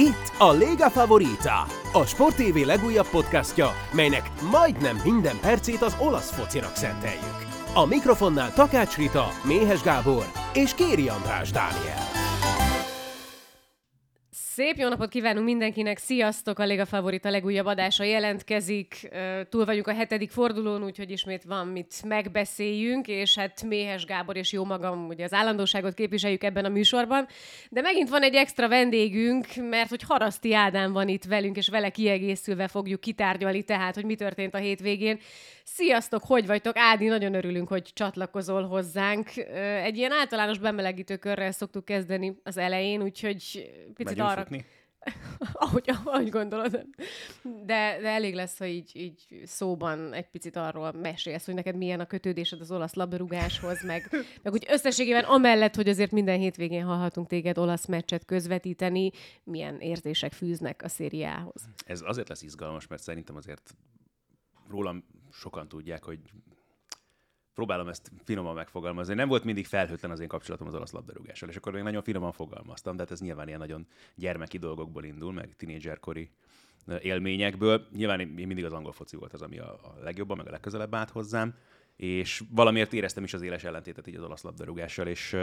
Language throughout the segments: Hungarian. Itt a Lega Favorita, a Sport TV legújabb podcastja, melynek majdnem minden percét az olasz focinak szenteljük. A mikrofonnál Takács Rita, Méhes Gábor és Kéri András Dániel. Szép jó napot kívánunk mindenkinek, sziasztok! A Lega Favorita legújabb adása jelentkezik. Túl vagyunk a 7. fordulón, úgyhogy ismét van mit megbeszéljünk, és hát Méhes Gábor és jó magam, ugye az állandóságot képviseljük ebben a műsorban. De megint van egy extra vendégünk, mert hogy Haraszti Ádám van itt velünk, és vele kiegészülve fogjuk kitárgyalni tehát, hogy mi történt a hétvégén. Sziasztok, hogy vagytok? Ádi, nagyon örülünk, hogy csatlakozol hozzánk. Egy ilyen általános bemelegítő körrel szoktuk kezdeni az elején, úgyhogy picit arra... ahogy gondolod. De elég lesz, ha így szóban egy picit arról mesélsz, hogy neked milyen a kötődésed az olasz labdarúgáshoz, meg úgy összességében amellett, hogy azért minden hétvégén hallhatunk téged olasz meccset közvetíteni, milyen érzések fűznek a szériához. Ez azért lesz izgalmas, mert szerintem azért rólam sokan tudják, hogy próbálom ezt finoman megfogalmazni. Nem volt mindig felhőtlen az én kapcsolatom az olasz labdarúgással, és akkor még nagyon finoman fogalmaztam, de hát ez nyilván ilyen nagyon gyermeki dolgokból indul, meg tínédzserkori élményekből. Nyilván mindig az angol foci volt az, ami a legjobban, meg a legközelebb állt hozzám, és valamiért éreztem is az éles ellentétet így az olasz labdarúgással, és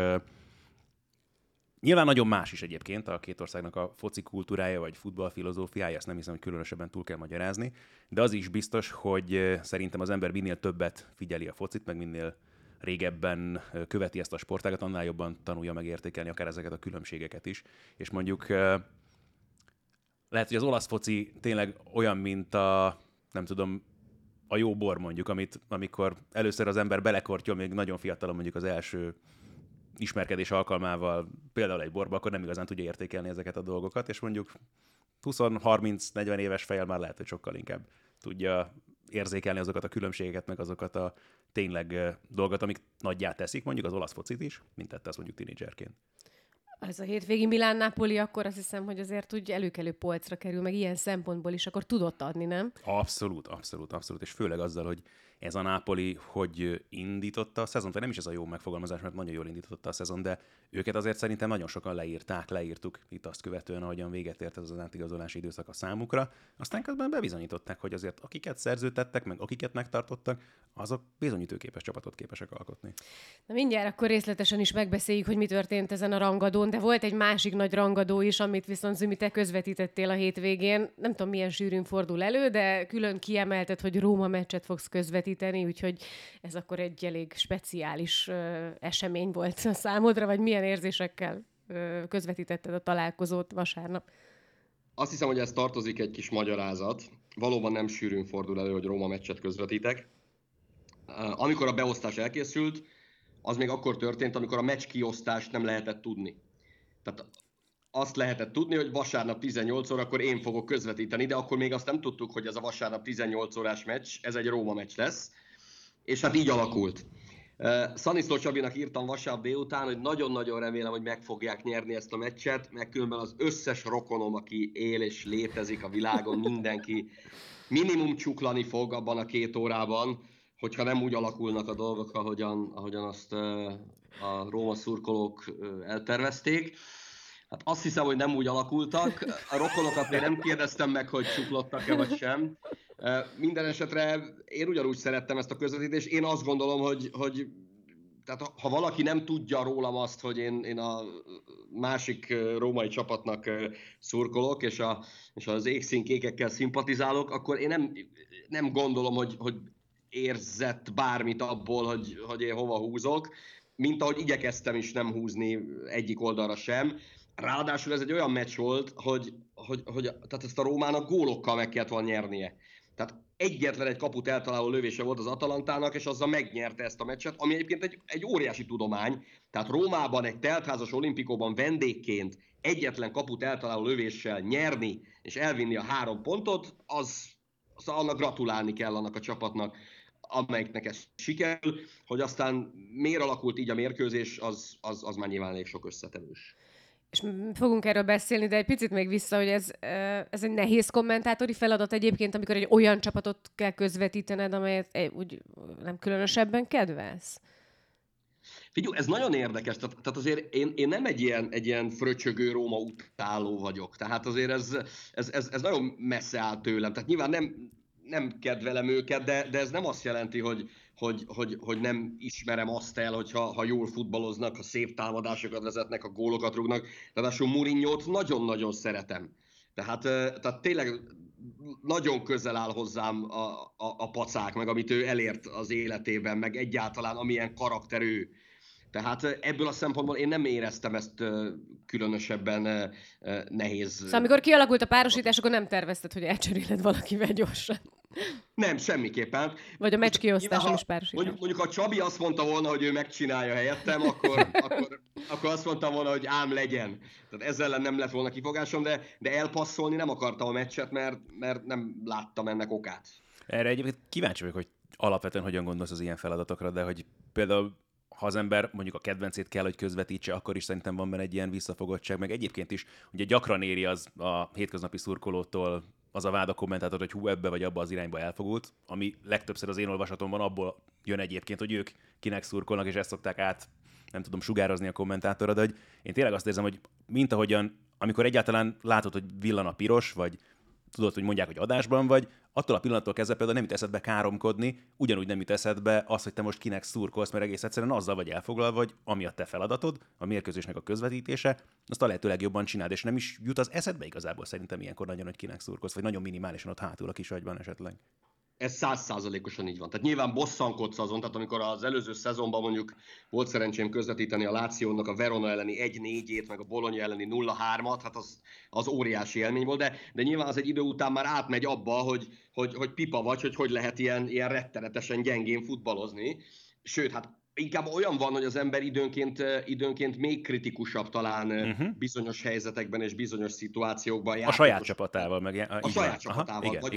nyilván nagyon más is egyébként a két országnak a foci kultúrája, vagy futball filozófiája, ezt nem hiszem, hogy különösebben túl kell magyarázni, de az is biztos, hogy szerintem az ember minél többet figyeli a focit, meg minél régebben követi ezt a sportágat, annál jobban tanulja megértékelni akár ezeket a különbségeket is. És mondjuk lehet, hogy az olasz foci tényleg olyan, mint a, nem tudom, a jó bor mondjuk, amit amikor először az ember belekortyol, még nagyon fiatalon mondjuk az első ismerkedés alkalmával például egy borba, akkor nem igazán tudja értékelni ezeket a dolgokat, és mondjuk 20-30-40 éves fejjel már lehet, hogy sokkal inkább tudja érzékelni azokat a különbségeket, meg azokat a tényleg dolgokat, amik nagyjá teszik mondjuk az olasz focit is, mint tette azt mondjuk tínédzserként. Ez a hétvégi Milán-Napoli, akkor azt hiszem, hogy azért úgy előkelő polcra kerül, meg ilyen szempontból is, akkor tudott adni, nem? Abszolút. És főleg azzal, hogy ez a Napoli, hogy indította a szezont, vagy nem is ez a jó megfogalmazás, mert nagyon jól indította a szezont, de őket azért szerintem nagyon sokan leírtuk itt azt követően, ahogyan véget ért ez az átigazolási időszak a számukra. Aztán közben bebizonyították, hogy azért akiket szerződtettek, meg akiket megtartottak, azok bizonyítőképes csapatot képesek alkotni. Na mindjárt akkor részletesen is megbeszéljük, hogy mi történt ezen a rangadón, de volt egy másik nagy rangadó is, amit viszont Zümi, te közvetítettél a hétvégén. Nem tudom, milyen sűrűn fordul elő, de külön kiemelted, hogy Róma meccset fogsz közvetíteni. Úgyhogy ez akkor egy elég speciális esemény volt a számodra, vagy milyen érzésekkel közvetítetted a találkozót vasárnap? Azt hiszem, hogy ez tartozik egy kis magyarázat. Valóban nem sűrűn fordul elő, hogy Róma meccset közvetítek. Amikor a beosztás elkészült, az még akkor történt, amikor a meccs kiosztást nem lehetett tudni. Tehát azt lehetett tudni, hogy vasárnap 18 órakor én fogok közvetíteni, de akkor még azt nem tudtuk, hogy ez a vasárnap 18 órás meccs, ez egy Róma meccs lesz, és hát így alakult. Szaniszló Csabinak írtam vasárnap délután, hogy nagyon-nagyon remélem, hogy meg fogják nyerni ezt a meccset, mert különben az összes rokonom, aki él és létezik a világon, mindenki minimum csuklani fog abban a két órában, hogyha nem úgy alakulnak a dolgok, ahogyan azt a Róma szurkolók eltervezték. Hát azt hiszem, hogy nem úgy alakultak. A rokonokat még nem kérdeztem meg, hogy csuklottak-e vagy sem. Minden esetre én ugyanúgy szerettem ezt a közvetítést. Én azt gondolom, hogy tehát ha valaki nem tudja rólam azt, hogy én a másik római csapatnak szurkolok, és az égszínkékekkel szimpatizálok, akkor én nem gondolom, hogy érzett bármit abból, hogy én hova húzok, mint ahogy igyekeztem is nem húzni egyik oldalra sem. Ráadásul ez egy olyan meccs volt, hogy tehát ezt a Rómának gólokkal meg kellett volna nyernie. Tehát egyetlen egy kaput eltaláló lövése volt az Atalantának, és azzal megnyerte ezt a meccset, ami egyébként egy óriási tudomány. Tehát Rómában egy teltházas olimpikóban vendégként egyetlen kaput eltaláló lövéssel nyerni, és elvinni a 3 pontot, az annak gratulálni kell annak a csapatnak, amelyiknek ez sikerül. Hogy aztán miért alakult így a mérkőzés, az már nyilván elég sok összetevős. És fogunk erről beszélni, de egy picit még vissza, hogy ez egy nehéz kommentátori feladat egyébként, amikor egy olyan csapatot kell közvetítened, amelyet úgy nem különösebben kedvelsz. Figyelj, ez nagyon érdekes, tehát azért én nem egy ilyen fröcsögő Róma utáló vagyok, tehát azért ez nagyon messze áll tőlem, tehát nyilván nem kedvelem őket, de ez nem azt jelenti, hogy nem ismerem azt el, hogy ha jól futballoznak, ha szép támadásokat vezetnek, ha gólokat rúgnak, ráadásul Mourinho-t nagyon-nagyon szeretem. Tehát tényleg nagyon közel áll hozzám a pacák, meg amit ő elért az életében, meg egyáltalán amilyen karakterű. Tehát ebből a szempontból én nem éreztem ezt különösebben nehéz. Szóval amikor kialakult a párosítás, akkor nem tervezted, hogy elcseréled valakivel gyorsan? Nem, semmiképpen. Vagy a meccs kiosztáson is párosítás. Mondjuk ha Csabi azt mondta volna, hogy ő megcsinálja helyettem, akkor azt mondta volna, hogy ám legyen. Tehát ezzel ellen nem lett volna kifogásom, de elpasszolni nem akartam a meccset, mert nem láttam ennek okát. Erre egyébként kíváncsi vagyok, hogy alapvetően hogyan gondolsz az ilyen feladatokra, de hogy például ha az ember mondjuk a kedvencét kell, hogy közvetítse, akkor is szerintem van benne egy ilyen visszafogottság, meg egyébként is ugye gyakran éri az a hétköznapi szurkolótól az a vád a kommentátor, hogy hú, ebbe vagy abba az irányba elfogult, ami legtöbbször az én olvasatomban abból jön egyébként, hogy ők kinek szurkolnak, és ezt szokták át, nem tudom, sugározni a kommentátorra, de hogy én tényleg azt érzem, hogy mint ahogyan, amikor egyáltalán látod, hogy villan a piros, vagy tudod, hogy mondják, hogy adásban vagy, attól a pillanattól kezdve például nem jut eszedbe káromkodni, ugyanúgy nem jut eszedbe az, hogy te most kinek szurkolsz, mert egész egyszerűen azzal vagy elfoglalva, hogy ami a te feladatod, a mérkőzésnek a közvetítése, azt a lehető legjobban csináld, és nem is jut az eszedbe igazából szerintem ilyenkor nagyon, hogy kinek szurkolsz, vagy nagyon minimálisan ott hátul a kis agyban esetleg. Ez 100%-osan így van. Tehát nyilván bosszankodsz azon, tehát amikor az előző szezonban mondjuk volt szerencsém közvetíteni a Lációnak a Verona elleni 1-4-ét, meg a Bologna elleni 0-3-at, hát az óriási élmény volt, de nyilván az egy idő után már átmegy abba, hogy pipa vagy, hogy lehet ilyen rettenetesen gyengén futballozni. Sőt, hát inkább olyan van, hogy az ember időnként még kritikusabb talán bizonyos helyzetekben és bizonyos szituációkban. A saját csapatával.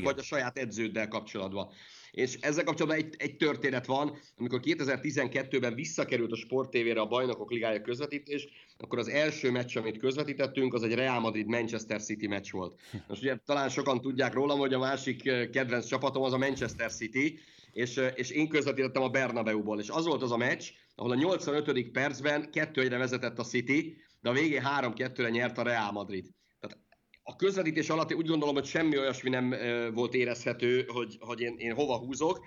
Vagy a saját edződdel kapcsolatban. És ezzel kapcsolatban egy történet van, amikor 2012-ben visszakerült a Sport TV-re a Bajnokok Ligája közvetítés, akkor az első meccs, amit közvetítettünk, az egy Real Madrid-Manchester City meccs volt. Most ugye talán sokan tudják rólam, hogy a másik kedvenc csapatom az a Manchester City, és én közvetítettem a Bernabeuból, és az volt az a meccs, ahol a 85. percben 2-1-re vezetett a City, de a végén 3-2-re nyert a Real Madrid. Tehát a közvetítés alatt úgy gondolom, hogy semmi olyasmi nem volt érezhető, hogy én hova húzok.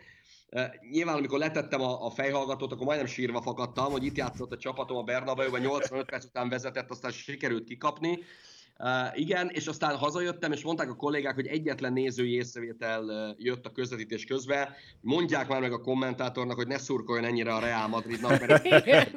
Nyilván, amikor letettem a fejhallgatót, akkor majdnem sírva fakadtam, hogy itt játszott a csapatom a Bernabeuban, 85 perc után vezetett, aztán sikerült kikapni. Igen, és aztán hazajöttem, és mondták a kollégák, hogy egyetlen nézői észrevétel jött a közvetítés közben. Mondják már meg a kommentátornak, hogy ne szurkoljon ennyire a Real Madridnak, mert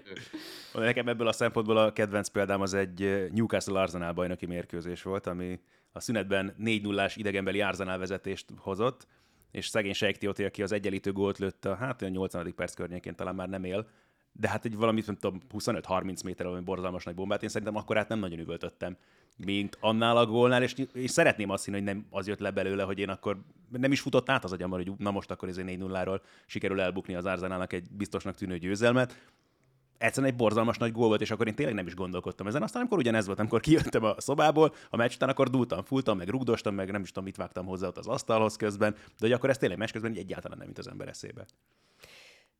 nekem ebből a szempontból a kedvenc példám az egy Newcastle-Arsenal bajnoki mérkőzés volt, ami a szünetben 4-0-ás idegenbeli Arsenal vezetést hozott, és szegény Sheikh Tioté, aki az egyenlítő gólt lőtt, olyan 80. perc környékén talán már nem él, de hát egy valamit, nem tudom, 25-30 méterrel, ami borzalmas nagy bombát, én szerintem akkor hát nem nagyon üvöltöttem, mint annál a gólnál, és szeretném azt hinni, hogy nem az jött le belőle, hogy én akkor nem is futott át az agyamban, hogy na most akkor 4-0-ról sikerül elbukni az Arsenalnak egy biztosnak tűnő győzelmet. Egyszerűen egy borzalmas nagy gól volt, és akkor én tényleg nem is gondolkodtam ezen. Aztán amikor ugyanez volt, amikor kijöttem a szobából, a meccs után, akkor dúltam, fultam, meg rugdostam, meg nem is tudom, mit vágtam hozzá ott az asztalhoz közben, de hogy akkor ez tényleg meccs közben egyáltalán nem jut az ember eszébe.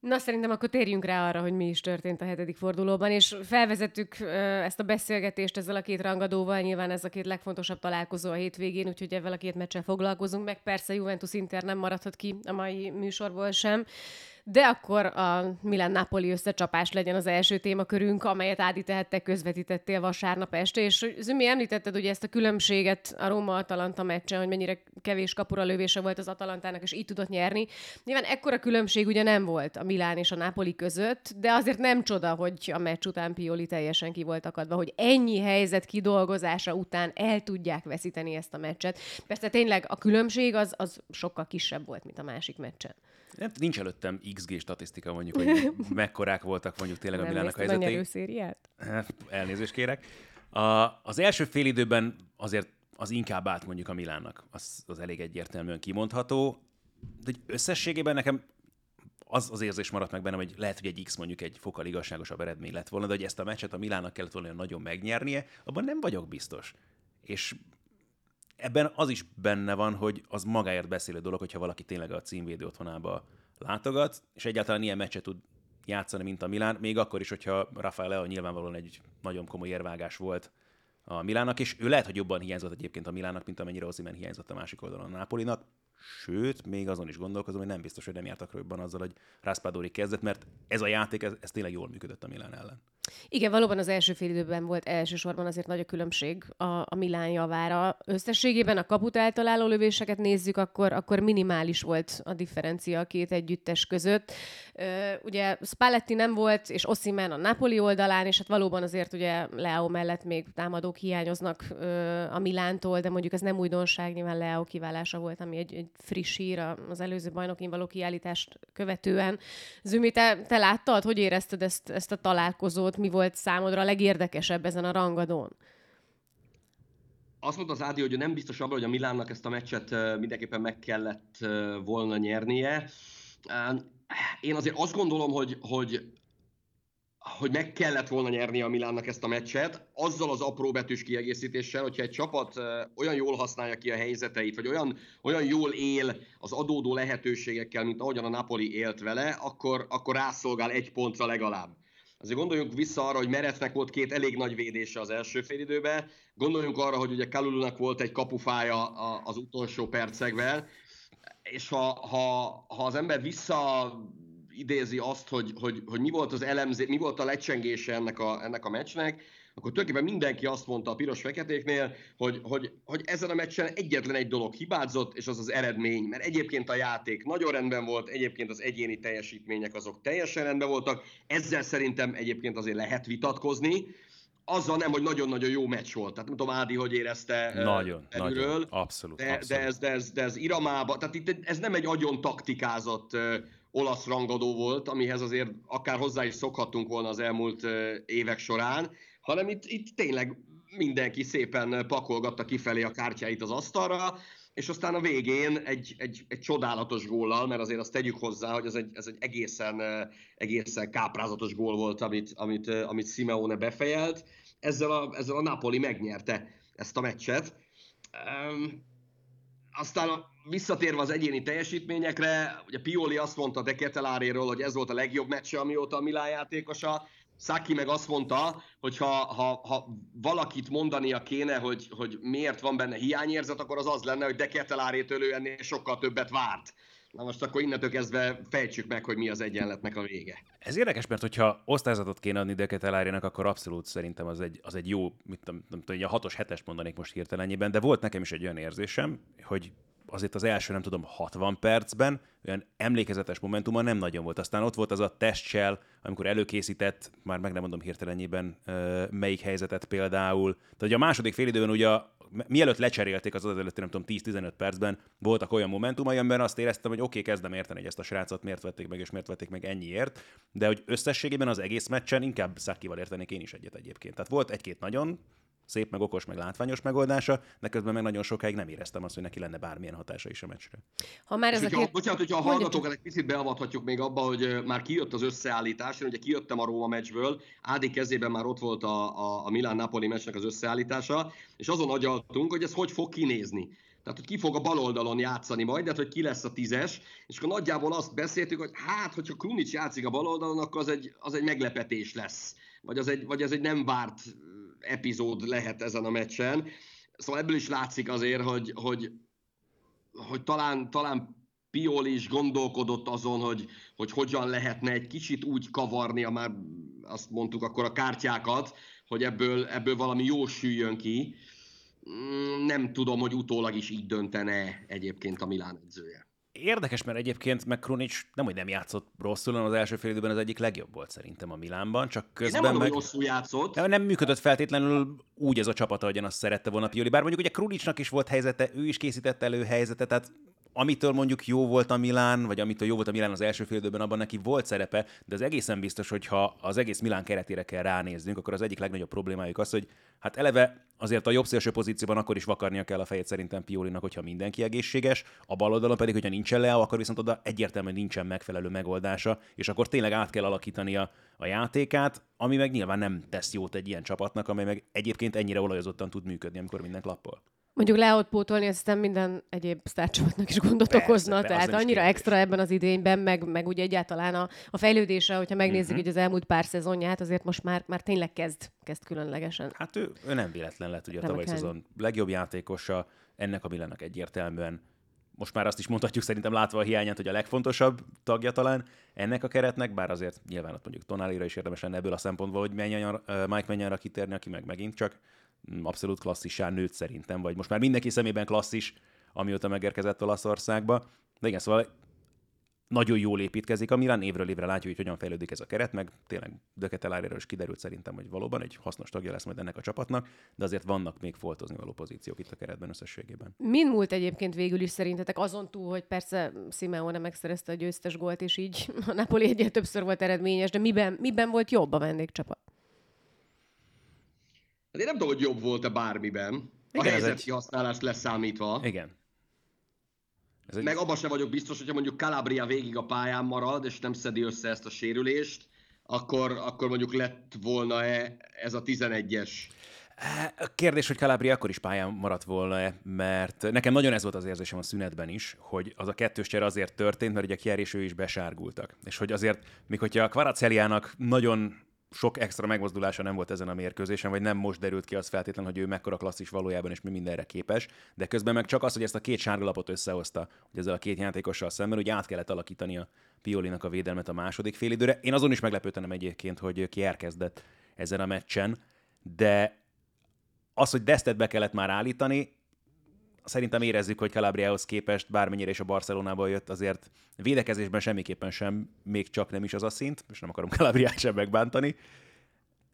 Na, szerintem akkor térjünk rá arra, hogy mi is történt a 7. fordulóban, és felvezettük ezt a beszélgetést ezzel a két rangadóval, nyilván ez a két legfontosabb találkozó a hétvégén, úgyhogy ezzel a két meccsel foglalkozunk, meg persze Juventus-Inter nem maradhat ki a mai műsorból sem, de akkor a Milan-Napoli összecsapás legyen az első témakörünk, amelyet Ádi, tehát te közvetítettél vasárnap este, és Zümi, említetted ugye ezt a különbséget a Róma-Atalanta meccsen, hogy mennyire kevés kapura lövése volt az Atalantának, és így tudott nyerni. Nyilván ekkora különbség ugye nem volt a Milán és a Napoli között, de azért nem csoda, hogy a meccs után Pioli teljesen ki volt akadva, hogy ennyi helyzet kidolgozása után el tudják veszíteni ezt a meccset. Persze tényleg a különbség az sokkal kisebb volt, mint a másik meccsen. Nem, nincs előttem XG statisztika, mondjuk, hogy mekkorák voltak mondjuk tényleg a Milánnak helyzetei. Nem néztem a nyerőszériát? Elnézést kérek. Az első fél időben azért az inkább állt mondjuk a Milánnak. Az elég egyértelműen kimondható. De összességében nekem az érzés maradt meg bennem, hogy lehet, hogy egy X mondjuk egy fokkal igazságosabb eredmény lett volna, de hogy ezt a meccset a Milánnak kellett volna nagyon megnyernie, abban nem vagyok biztos. És ebben az is benne van, hogy az magáért beszélő dolog, hogyha valaki tényleg a címvédő otthonába látogat, és egyáltalán ilyen meccset tud játszani, mint a Milán, még akkor is, hogyha Rafael nyilvánvalóan egy nagyon komoly érvágás volt a Milánnak, és ő lehet, hogy jobban hiányzott egyébként a Milánnak, mint amennyire Osimhen hiányzott a másik oldalon a Nápolinak. Sőt, még azon is gondolkozom, hogy nem biztos, hogy nem jártak jobban azzal, hogy Raspadori kezdett, mert ez a játék, ez tényleg jól működött a Milán ellen. Igen, valóban az első fél időben volt elsősorban azért nagy a különbség a Milán javára. Összességében a kaput eltaláló lövéseket nézzük, akkor minimális volt a differencia a két együttes között. Ugye Spalletti nem volt, és Osimhen a Napoli oldalán, és hát valóban azért ugye Leao mellett még támadók hiányoznak a Milántól, de mondjuk ez nem újdonság, nyilván Leao kiválása volt, ami egy friss hír az előző bajnokin való kiállítást követően. Zümi, te láttad, hogy érezted ezt a találkozót? Mi volt számodra a legérdekesebb ezen a rangadón? Azt mondta az Ádi, hogy nem biztos abban, hogy a Milánnak ezt a meccset mindenképpen meg kellett volna nyernie. Én azért azt gondolom, hogy meg kellett volna nyernie a Milánnak ezt a meccset, azzal az apróbetűs kiegészítéssel, hogyha egy csapat olyan jól használja ki a helyzeteit, vagy olyan jól él az adódó lehetőségekkel, mint ahogyan a Napoli élt vele, akkor rászolgál egy pontra legalább. Azért gondoljunk vissza arra, hogy Merefnek volt két elég nagy védése az első félidőben, gondoljunk arra, hogy ugye Kalulunak volt egy kapufája az utolsó percekben, és ha az ember visszaidézi azt, hogy mi volt az elemzés, mi volt a lecsengése ennek a meccsnek, akkor tulajdonképpen mindenki azt mondta a piros-feketéknél, hogy ezen a meccsen egyetlen egy dolog hibázott, és az az eredmény, mert egyébként a játék nagyon rendben volt, egyébként az egyéni teljesítmények azok teljesen rendben voltak, ezzel szerintem egyébként azért lehet vitatkozni, azzal nem, hogy nagyon-nagyon jó meccs volt. Tehát nem tudom, Ádi, hogy érezte előről. Nagyon, abszolút. De ez iramában, tehát itt ez nem egy agyon taktikázott olasz rangadó volt, amihez azért akár hozzá is szokhattunk volna az elmúlt évek során, hanem itt tényleg mindenki szépen pakolgatta kifelé a kártyáit az asztalra, és aztán a végén egy csodálatos góllal, mert azért azt tegyük hozzá, hogy ez egy egészen káprázatos gól volt, amit Simeone befejelt, ezzel a Napoli megnyerte ezt a meccset. Aztán visszatérve az egyéni teljesítményekre, ugye Pioli azt mondta De Ketelaréről, hogy ez volt a legjobb meccse, amióta a Milán játékosa, Sacchi meg azt mondta, hogy ha valakit mondania kéne, hogy miért van benne hiányérzet, akkor az lenne, hogy De Ketelarétől ő ennél sokkal többet várt. Na most akkor innentől kezdve fejtsük meg, hogy mi az egyenletnek a vége. Ez érdekes, mert hogyha osztályzatot kéne adni De Ketelarének, akkor abszolút szerintem az egy jó, nem tudom, a 6-7-est mondanék most hirtelenjében, de volt nekem is egy olyan érzésem, hogy azért az első, 60 percben olyan emlékezetes momentuma nem nagyon volt. Aztán ott volt az a testcsel, amikor előkészített, már meg nem mondom hirtelenjében, melyik helyzetet például. Tehát ugye a második félidőben ugye, mielőtt lecserélték az előtti, 10-15 percben, voltak olyan momentumai, amiben azt éreztem, hogy oké, kezdem érteni, hogy ezt a srácot miért vették meg ennyiért, de hogy összességében az egész meccsen inkább Sacchival értenék én is egyet egyébként. Tehát volt egy-két nagyon szép, meg okos, meg látványos megoldása, de közben meg nagyon sokáig nem éreztem azt, hogy neki lenne bármilyen hatása is a meccsre. Bocsánat, hogyha a hallgatókat egy picit beavathatjuk még abba, hogy már kijött az összeállítás, én ugye kijöttem a Róma meccsből, Ádi kezében már ott volt a Milán-Napoli meccsnek az összeállítása, és azon agyaltunk, hogy ez hogy fog kinézni. Tehát, hogy ki fog a bal oldalon játszani majd, de hogy ki lesz a 10-es, és akkor nagyjából azt beszéltük, hogy hogyha Krunic játszik a bal oldalon, akkor az egy meglepetés lesz. Vagy ez egy nem várt epizód lehet ezen a meccsen. Szóval ebből is látszik azért, hogy talán Pioli is gondolkodott azon, hogy hogyan lehetne egy kicsit úgy kavarnia, már azt mondtuk akkor a kártyákat, hogy ebből valami jó süljön ki. Nem tudom, hogy utólag is így döntene egyébként a Milán edzője. Érdekes, mert egyébként meg Krunic nemhogy nem játszott rosszul, hanem az első fél időben az egyik legjobb volt szerintem a Milánban, csak közben nem mondom, hogy rosszul játszott. Nem működött feltétlenül úgy ez a csapat, ahogyan azt szerette volna Pioli. Bár mondjuk ugye Krunicnak is volt helyzete, ő is készített elő helyzetet, tehát amitől mondjuk jó volt a Milán, vagy amitől jó volt a Milán az első fél időben, abban neki volt szerepe, de az egészen biztos, hogy ha az egész Milán keretére kell ránéznünk, akkor az egyik legnagyobb problémájuk az, hogy hát eleve azért a jobb szélső pozícióban akkor is vakarnia kell a fejét szerintem Piolinak, hogyha mindenki egészséges, a bal oldalon pedig, hogyha nincsen Leao, akkor viszont oda egyértelműen nincsen megfelelő megoldása, és akkor tényleg át kell alakítania a játékát, ami meg nyilván nem tesz jót egy ilyen csapatnak, amely meg egyébként ennyire olajozottan tud működni, amikor minden klappol. Mondjuk le ott pótolni, aztán minden egyéb sztárcsapatnak is gondot okozna. Tehát annyira extra ebben az idényben, meg úgy egyáltalán a fejlődésre, hogyha megnézzük így az elmúlt pár szezonját, azért most már tényleg kezd különlegesen. Hát ő nem véletlen lett ugye a tavalyi szezon legjobb játékosa, ennek a Milánnak egyértelműen. Most már azt is mondhatjuk szerintem látva a hiányát, hogy a legfontosabb tagja talán ennek a keretnek, bár azért nyilván ott mondjuk Tonalira is érdemes lenne ebből a szempontból, hogy Mike Maignan-ra kitérni, aki meg megint csak abszolút klasszissá nőtt szerintem, vagy most már mindenki szemében klasszis, amióta megérkezett Olaszországba. De igen, szóval nagyon jól építkezik a Milan, évről évre látjuk, hogy hogyan fejlődik ez a keret, meg tényleg De Ketelaeréről is kiderült szerintem, hogy valóban egy hasznos tagja lesz majd ennek a csapatnak, de azért vannak még foltozni való pozíciók itt a keretben összességében. Min múlt egyébként végül is szerintetek, azon túl, hogy persze Simeone megszerezte a győztes gólt, és így a Napoli egyre többször volt eredményes, de miben volt jobb a vendégcsapat? Én nem tudom, hogy jobb volt-e bármiben, a helyzet kihasználást leszámítva. Igen. Meg abban sem vagyok biztos, hogyha mondjuk Calabria végig a pályán marad, és nem szedi össze ezt a sérülést, akkor mondjuk lett volna-e ez a 11-es? A kérdés, hogy Calabria akkor is pályán maradt volna-e, mert nekem nagyon ez volt az érzésem a szünetben is, hogy az a kettős csere azért történt, mert ugye Kier és ő is besárgultak. És hogy azért, még hogyha Kvaratskhelia-nak nagyon sok extra megmozdulása nem volt ezen a mérkőzésen, vagy nem most derült ki az feltétlen, hogy ő mekkora klasszis valójában és mi mindenre képes, de közben meg csak az, hogy ezt a két sárgalapot összehozta, hogy ezzel a két játékossal szemben, hogy át kellett alakítani a Piolinak a védelmet a második félidőre. Én azon is meglepődtem egyébként, hogy ki elkezdett ezen a meccsen, de az, hogy Destet be kellett már állítani, szerintem érezzük, hogy Calabriához képest bármennyire is a Barcelonából jött, azért védekezésben semmiképpen sem, még csak nem is az a szint, és nem akarom Calabriát sem megbántani,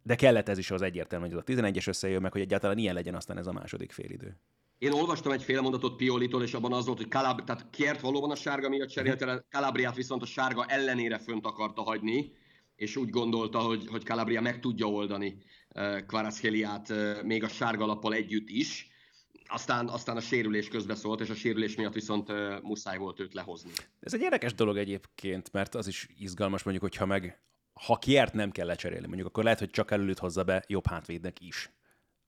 de kellett ez is az egyértelmű, hogy az a 11-es összejön meg, hogy egyáltalán ilyen legyen aztán ez a második félidő. Én olvastam egy fél mondatot Piolitól, és abban az volt, hogy Kiert valóban a sárga miatt cserélte, Calabriát viszont a sárga ellenére fönt akarta hagyni, és úgy gondolta, hogy Calabria meg tudja oldani Kvaratskhelia-t még a sárga lappal együtt is. Aztán a sérülés közbeszólt, és a sérülés miatt viszont muszáj volt őt lehozni. Ez egy érdekes dolog egyébként, mert az is izgalmas, mondjuk, hogyha ha Kiert nem kell lecserélni, mondjuk, akkor lehet, hogy csak előtt hozza be jobb hátvédnek is.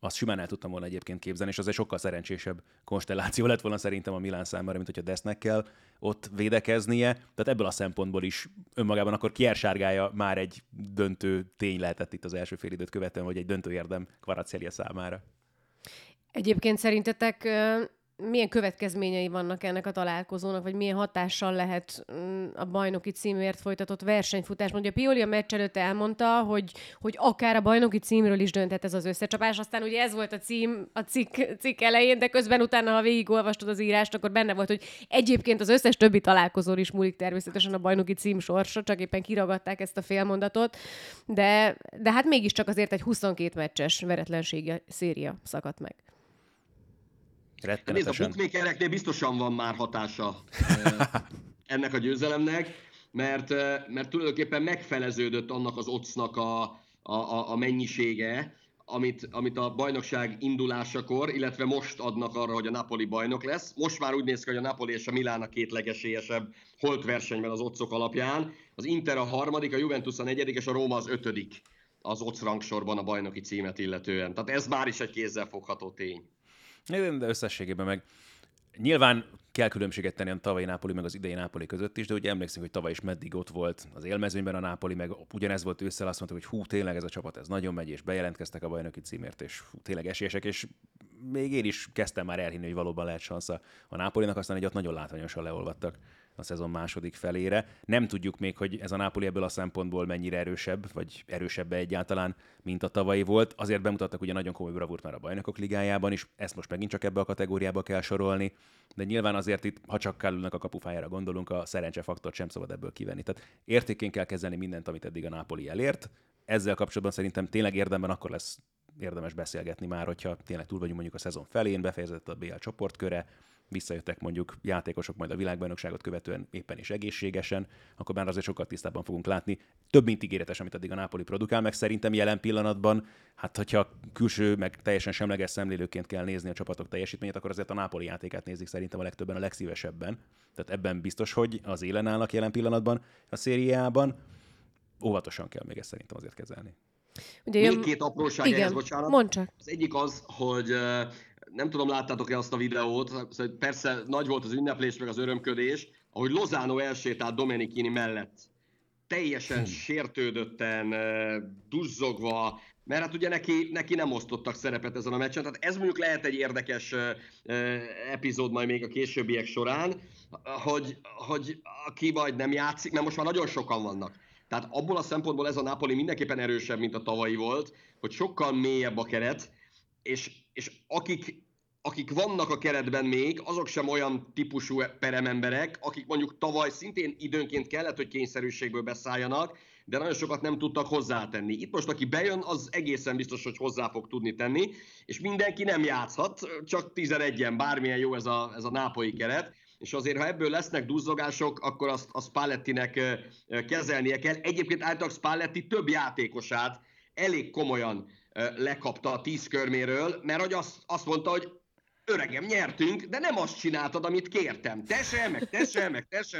Azt simán el tudtam volna egyébként képzelni, és az egy sokkal szerencsésebb konstelláció lett volna szerintem a Milán számára, mint hogyha Destnek kell ott védekeznie. Tehát ebből a szempontból is önmagában akkor Kier sárgája már egy döntő tény lehetett itt az első félidőt követően, vagy egy döntő érdem Kvaratskhelia számára. Egyébként szerintetek milyen következményei vannak ennek a találkozónak, vagy milyen hatással lehet a bajnoki címért folytatott versenyfutás? Mondja, Pioli a meccs előtt elmondta, hogy akár a bajnoki címről is dönthet ez az összecsapás. Aztán ugye ez volt a cím a cikk elején, de közben utána, ha végigolvastad az írást, akkor benne volt, hogy egyébként az összes többi találkozón is múlik természetesen a bajnoki cím sorsa, csak éppen kiragadták ezt a félmondatot. De hát mégiscsak azért egy 22 meccses veretlenségi széria szakadt meg. Nézd, a bookmakereknél biztosan van már hatása ennek a győzelemnek, mert tulajdonképpen megfeleződött annak az oddsnak a mennyisége, amit a bajnokság indulásakor, illetve most adnak arra, hogy a Napoli bajnok lesz. Most már úgy néz ki, hogy a Napoli és a Milán a két legesélyesebb holt versenyben az oddsok alapján. Az Inter a harmadik, a Juventus a negyedik, és a Róma az ötödik az odds rangsorban a bajnoki címet illetően. Tehát ez már is egy kézzelfogható tény. De összességében meg nyilván kell különbséget tenni a tavalyi Nápoli meg az idei Nápoli között is, de ugye emlékszünk, hogy tavaly is meddig ott volt az élmezőnyben a Nápoli, meg ugyanez volt ősszel, azt mondtuk, hogy hú, tényleg ez a csapat, ez nagyon megy, és bejelentkeztek a bajnoki címért, és hú, tényleg esélyesek, és még én is kezdtem már elhinni, hogy valóban lehet sansza a Nápolinak, aztán egy ott nagyon látványosan leolvadtak a szezon második felére. Nem tudjuk még, hogy ez a Nápoli ebből a szempontból mennyire erősebb, vagy erősebb egyáltalán, mint a tavalyi volt. Azért bemutattak ugye nagyon komoly bravúrt már a Bajnokok Ligájában is, ezt most megint csak ebbe a kategóriába kell sorolni, de nyilván azért itt, ha csak Kálulnak a kapufájára gondolunk, a szerencsefaktort sem szabad ebből kivenni. Tehát értékén kell kezelni mindent, amit eddig a Nápoli elért. Ezzel kapcsolatban szerintem tényleg érdemben akkor lesz érdemes beszélgetni már, hogyha tényleg túl vagyunk mondjuk a szezon felén, befejezett a BL csoportköre, visszajöttek mondjuk játékosok majd a világbajnokságot követően éppen és egészségesen, akkor már azért sokkal tisztábban fogunk látni. Több mint ígéretes, amit addig a Nápoli produkál, meg szerintem jelen pillanatban, hát hogyha külső, meg teljesen semleges szemlélőként kell nézni a csapatok teljesítményét, akkor azért a Nápoli játékát nézik szerintem a legtöbben, a legszívesebben. Tehát ebben biztos, hogy az élen állnak jelen pillanatban a szériában. Óvatosan kell még ezt szerintem azért kezelni. Ugye, még két apróság, bocsánat. Az egyik az, hogy nem tudom, láttátok-e azt a videót, persze nagy volt az ünneplés, meg az örömködés, ahogy Lozano elsétált Domenichini mellett. Teljesen sértődötten, duzzogva, mert hát ugye neki nem osztottak szerepet ezen a meccsen, tehát ez mondjuk lehet egy érdekes epizód majd még a későbbiek során, hogy ki majd nem játszik, mert most már nagyon sokan vannak. Tehát abból a szempontból ez a Napoli mindenképpen erősebb, mint a tavalyi volt, hogy sokkal mélyebb a keret, és akik vannak a keretben még, azok sem olyan típusú perememberek, akik mondjuk tavaly szintén időnként kellett, hogy kényszerűségből beszálljanak, de nagyon sokat nem tudtak hozzátenni. Itt most, aki bejön, az egészen biztos, hogy hozzá fog tudni tenni, és mindenki nem játszhat, csak 11-en, bármilyen jó ez a nápolyi keret, és azért, ha ebből lesznek duzzogások, akkor azt a Spallettinek kezelnie kell. Egyébként álltak Spalletti több játékosát elég komolyan lekapta a 10 körméről, mert hogy azt mondta, hogy öregem, nyertünk, de nem azt csináltad, amit kértem. Te se,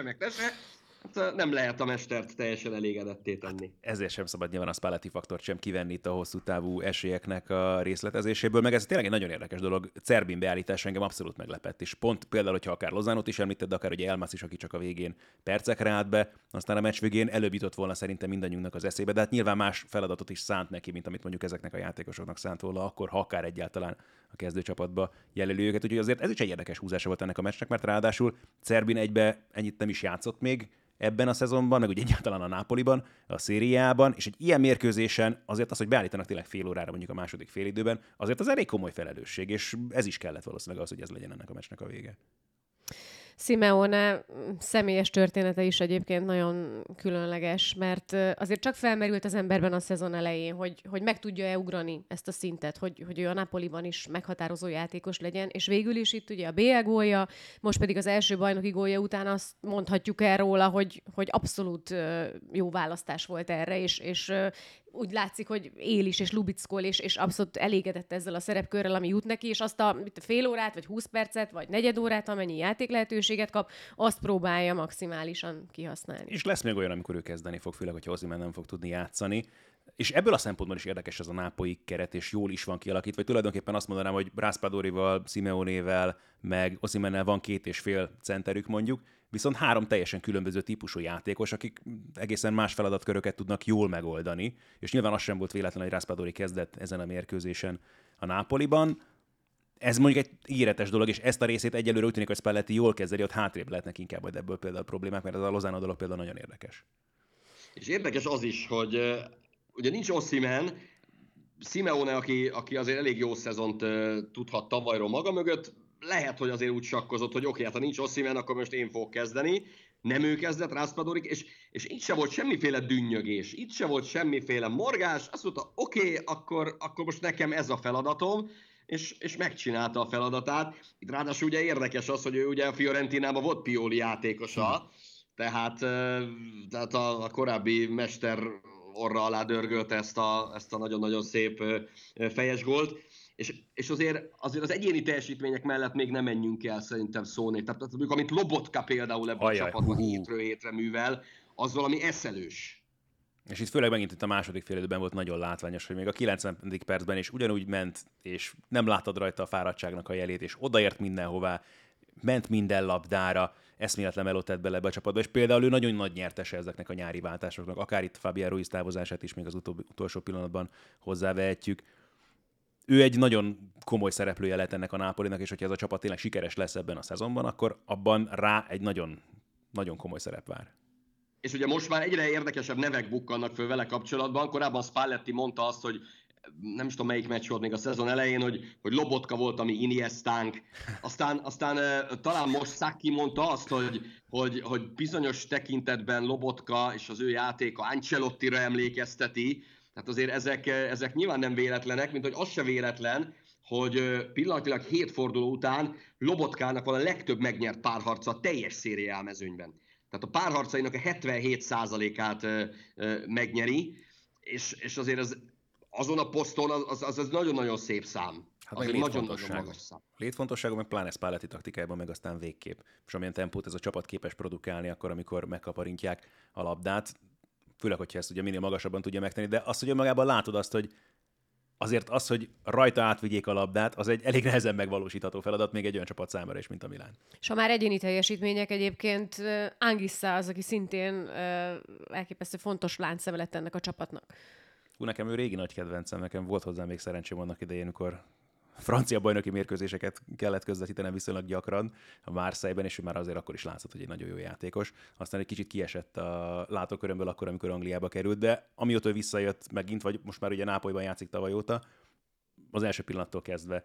meg te se. Hát nem lehet a mestert teljesen elégedetté tenni. Hát ezért sem szabad nyilván a Spalletti faktort sem kivenni itt a hosszú távú esélyeknek a részletezéséből, meg ez tényleg egy nagyon érdekes dolog. Cerbin beállítása engem abszolút meglepett, és pont például, hogyha akár Lozánót is említed, akár ugye Elmas is, aki csak a végén percekre állt be, aztán a meccs végén előbb jutott volna szerintem mindannyiunknak az eszébe, de hát nyilván más feladatot is szánt neki, mint amit mondjuk ezeknek a játékosoknak szánt volna, akkor ha akár egyáltalán a kezdőcsapatba jelöli őket. Úgyhogy azért ez is egy érdekes húzása volt ennek a meccsnek, mert ráadásul Cerbin egybe ennyit nem is játszott még ebben a szezonban, meg ugye egyáltalán a Nápoliban, a szériában, és egy ilyen mérkőzésen azért az, hogy beállítanak tényleg fél órára mondjuk a második félidőben, azért az elég komoly felelősség, és ez is kellett valószínűleg az, hogy ez legyen ennek a meccsnek a vége. Simeone személyes története is egyébként nagyon különleges, mert azért csak felmerült az emberben a szezon elején, hogy meg tudja-e ugrani ezt a szintet, hogy ő a Napoliban is meghatározó játékos legyen, és végül is itt ugye a BL gólja, most pedig az első bajnoki gólja után azt mondhatjuk el róla, hogy abszolút jó választás volt erre, és úgy látszik, hogy él is, és lubickol, és abszolút elégedett ezzel a szerepkörrel, ami jut neki, és azt a fél órát, vagy 20 percet, vagy negyed órát, amennyi játék lehetőséget kap, azt próbálja maximálisan kihasználni. És lesz még olyan, amikor ő kezdeni fog, főleg, hogyha Osimhen nem fog tudni játszani. És ebből a szempontból is érdekes ez a nápolyi keret, és jól is van kialakítva, vagy tulajdonképpen azt mondanám, hogy Raspadorival, Simeonével, meg Osimhennel van 2,5 centerük mondjuk, viszont 3 teljesen különböző típusú játékos, akik egészen más feladatköröket tudnak jól megoldani, és nyilván az sem volt véletlen, hogy Raspadori kezdett ezen a mérkőzésen a Nápoliban. Ez mondjuk egy ígéretes dolog, és ezt a részét egyelőre úgy tűnik, hogy Spalletti jól kezeli, ott hátrébb lehetnek inkább majd ebből például problémák, mert ez a Lozano dolog például nagyon érdekes. És érdekes az is, hogy ugye nincs Osimhen, Simeone, aki azért elég jó szezont tudhat tavalyról maga mögött, lehet, hogy azért úgy sakkozott, hogy oké, hát ha nincs Osimhen, akkor most én fogok kezdeni. Nem ő kezdett, Raspadorik, és itt se volt semmiféle dünnyögés, itt se volt semmiféle morgás, azt mondta, oké, akkor most nekem ez a feladatom, és megcsinálta a feladatát. Itt ráadásul ugye érdekes az, hogy ő ugye a Fiorentinában volt Pioli játékosa, tehát a korábbi mester orra alá dörgölte ezt a nagyon-nagyon szép fejes gólt. És azért az egyéni teljesítmények mellett még nem menjünk el szerintem szólni. Tehát mondjuk, amit Lobotka például ebben a csapatban hétről hétre művel, az valami eszelős. És itt főleg megint itt a második fél időben volt nagyon látványos, hogy még a 90. percben is ugyanúgy ment, és nem láttad rajta a fáradtságnak a jelét, és odaért mindenhová, ment minden labdára, eszméletlen melót tett bele a csapatba, és például ő nagyon nagy nyertese ezeknek a nyári váltásoknak, akár itt Fabián Ruiz távozását is még az utolsó pillanatban hozzávehetjük. Ő egy nagyon komoly szereplője lett ennek a Nápolinak, és hogyha ez a csapat tényleg sikeres lesz ebben a szezonban, akkor abban rá egy nagyon, nagyon komoly szerep vár. És ugye most már egyre érdekesebb nevek bukkannak föl vele kapcsolatban. Korábban Spalletti mondta azt, hogy nem is tudom, melyik meccs volt még a szezon elején, hogy Lobotka volt a mi Iniestánk. Aztán talán most Sacchi mondta azt, hogy bizonyos tekintetben Lobotka és az ő játéka Ancelottira emlékezteti. Tehát azért ezek nyilván nem véletlenek, mint hogy az se véletlen, hogy pillanatilag 7 forduló után Lobotkának van a legtöbb megnyert párharca a teljes szériá mezőnyben. Tehát a párharcainak a 77%-át megnyeri, és azért azon a poszton az nagyon-nagyon szép szám. Hát az egy nagyon magas szám. Létfontosságú, meg pláne Spalletti taktikájában, meg aztán végképp. És amilyen tempót ez a csapat képes produkálni akkor, amikor megkaparintják a labdát, főleg, hogyha ezt ugye minél magasabban tudja megtenni, de azt, hogy önmagában látod azt, hogy azért az, hogy rajta átvigyék a labdát, az egy elég nehezen megvalósítható feladat, még egy olyan csapat számára is, mint a Milán. És ha már egyéni teljesítmények, egyébként Anguissa az, aki szintén elképesztő fontos láncszeme lett ennek a csapatnak. Hú, nekem ő régi nagy kedvencem, nekem volt hozzá még szerencsém annak idején, amikor francia bajnoki mérkőzéseket kellett közvetítenem viszonylag gyakran a Marseille-ben, és ő már azért akkor is látszott, hogy egy nagyon jó játékos. Aztán egy kicsit kiesett a látókörömből akkor, amikor Angliába került, de amióta ő visszajött megint, vagy most már ugye Nápolyban játszik tavaly óta, az első pillanattól kezdve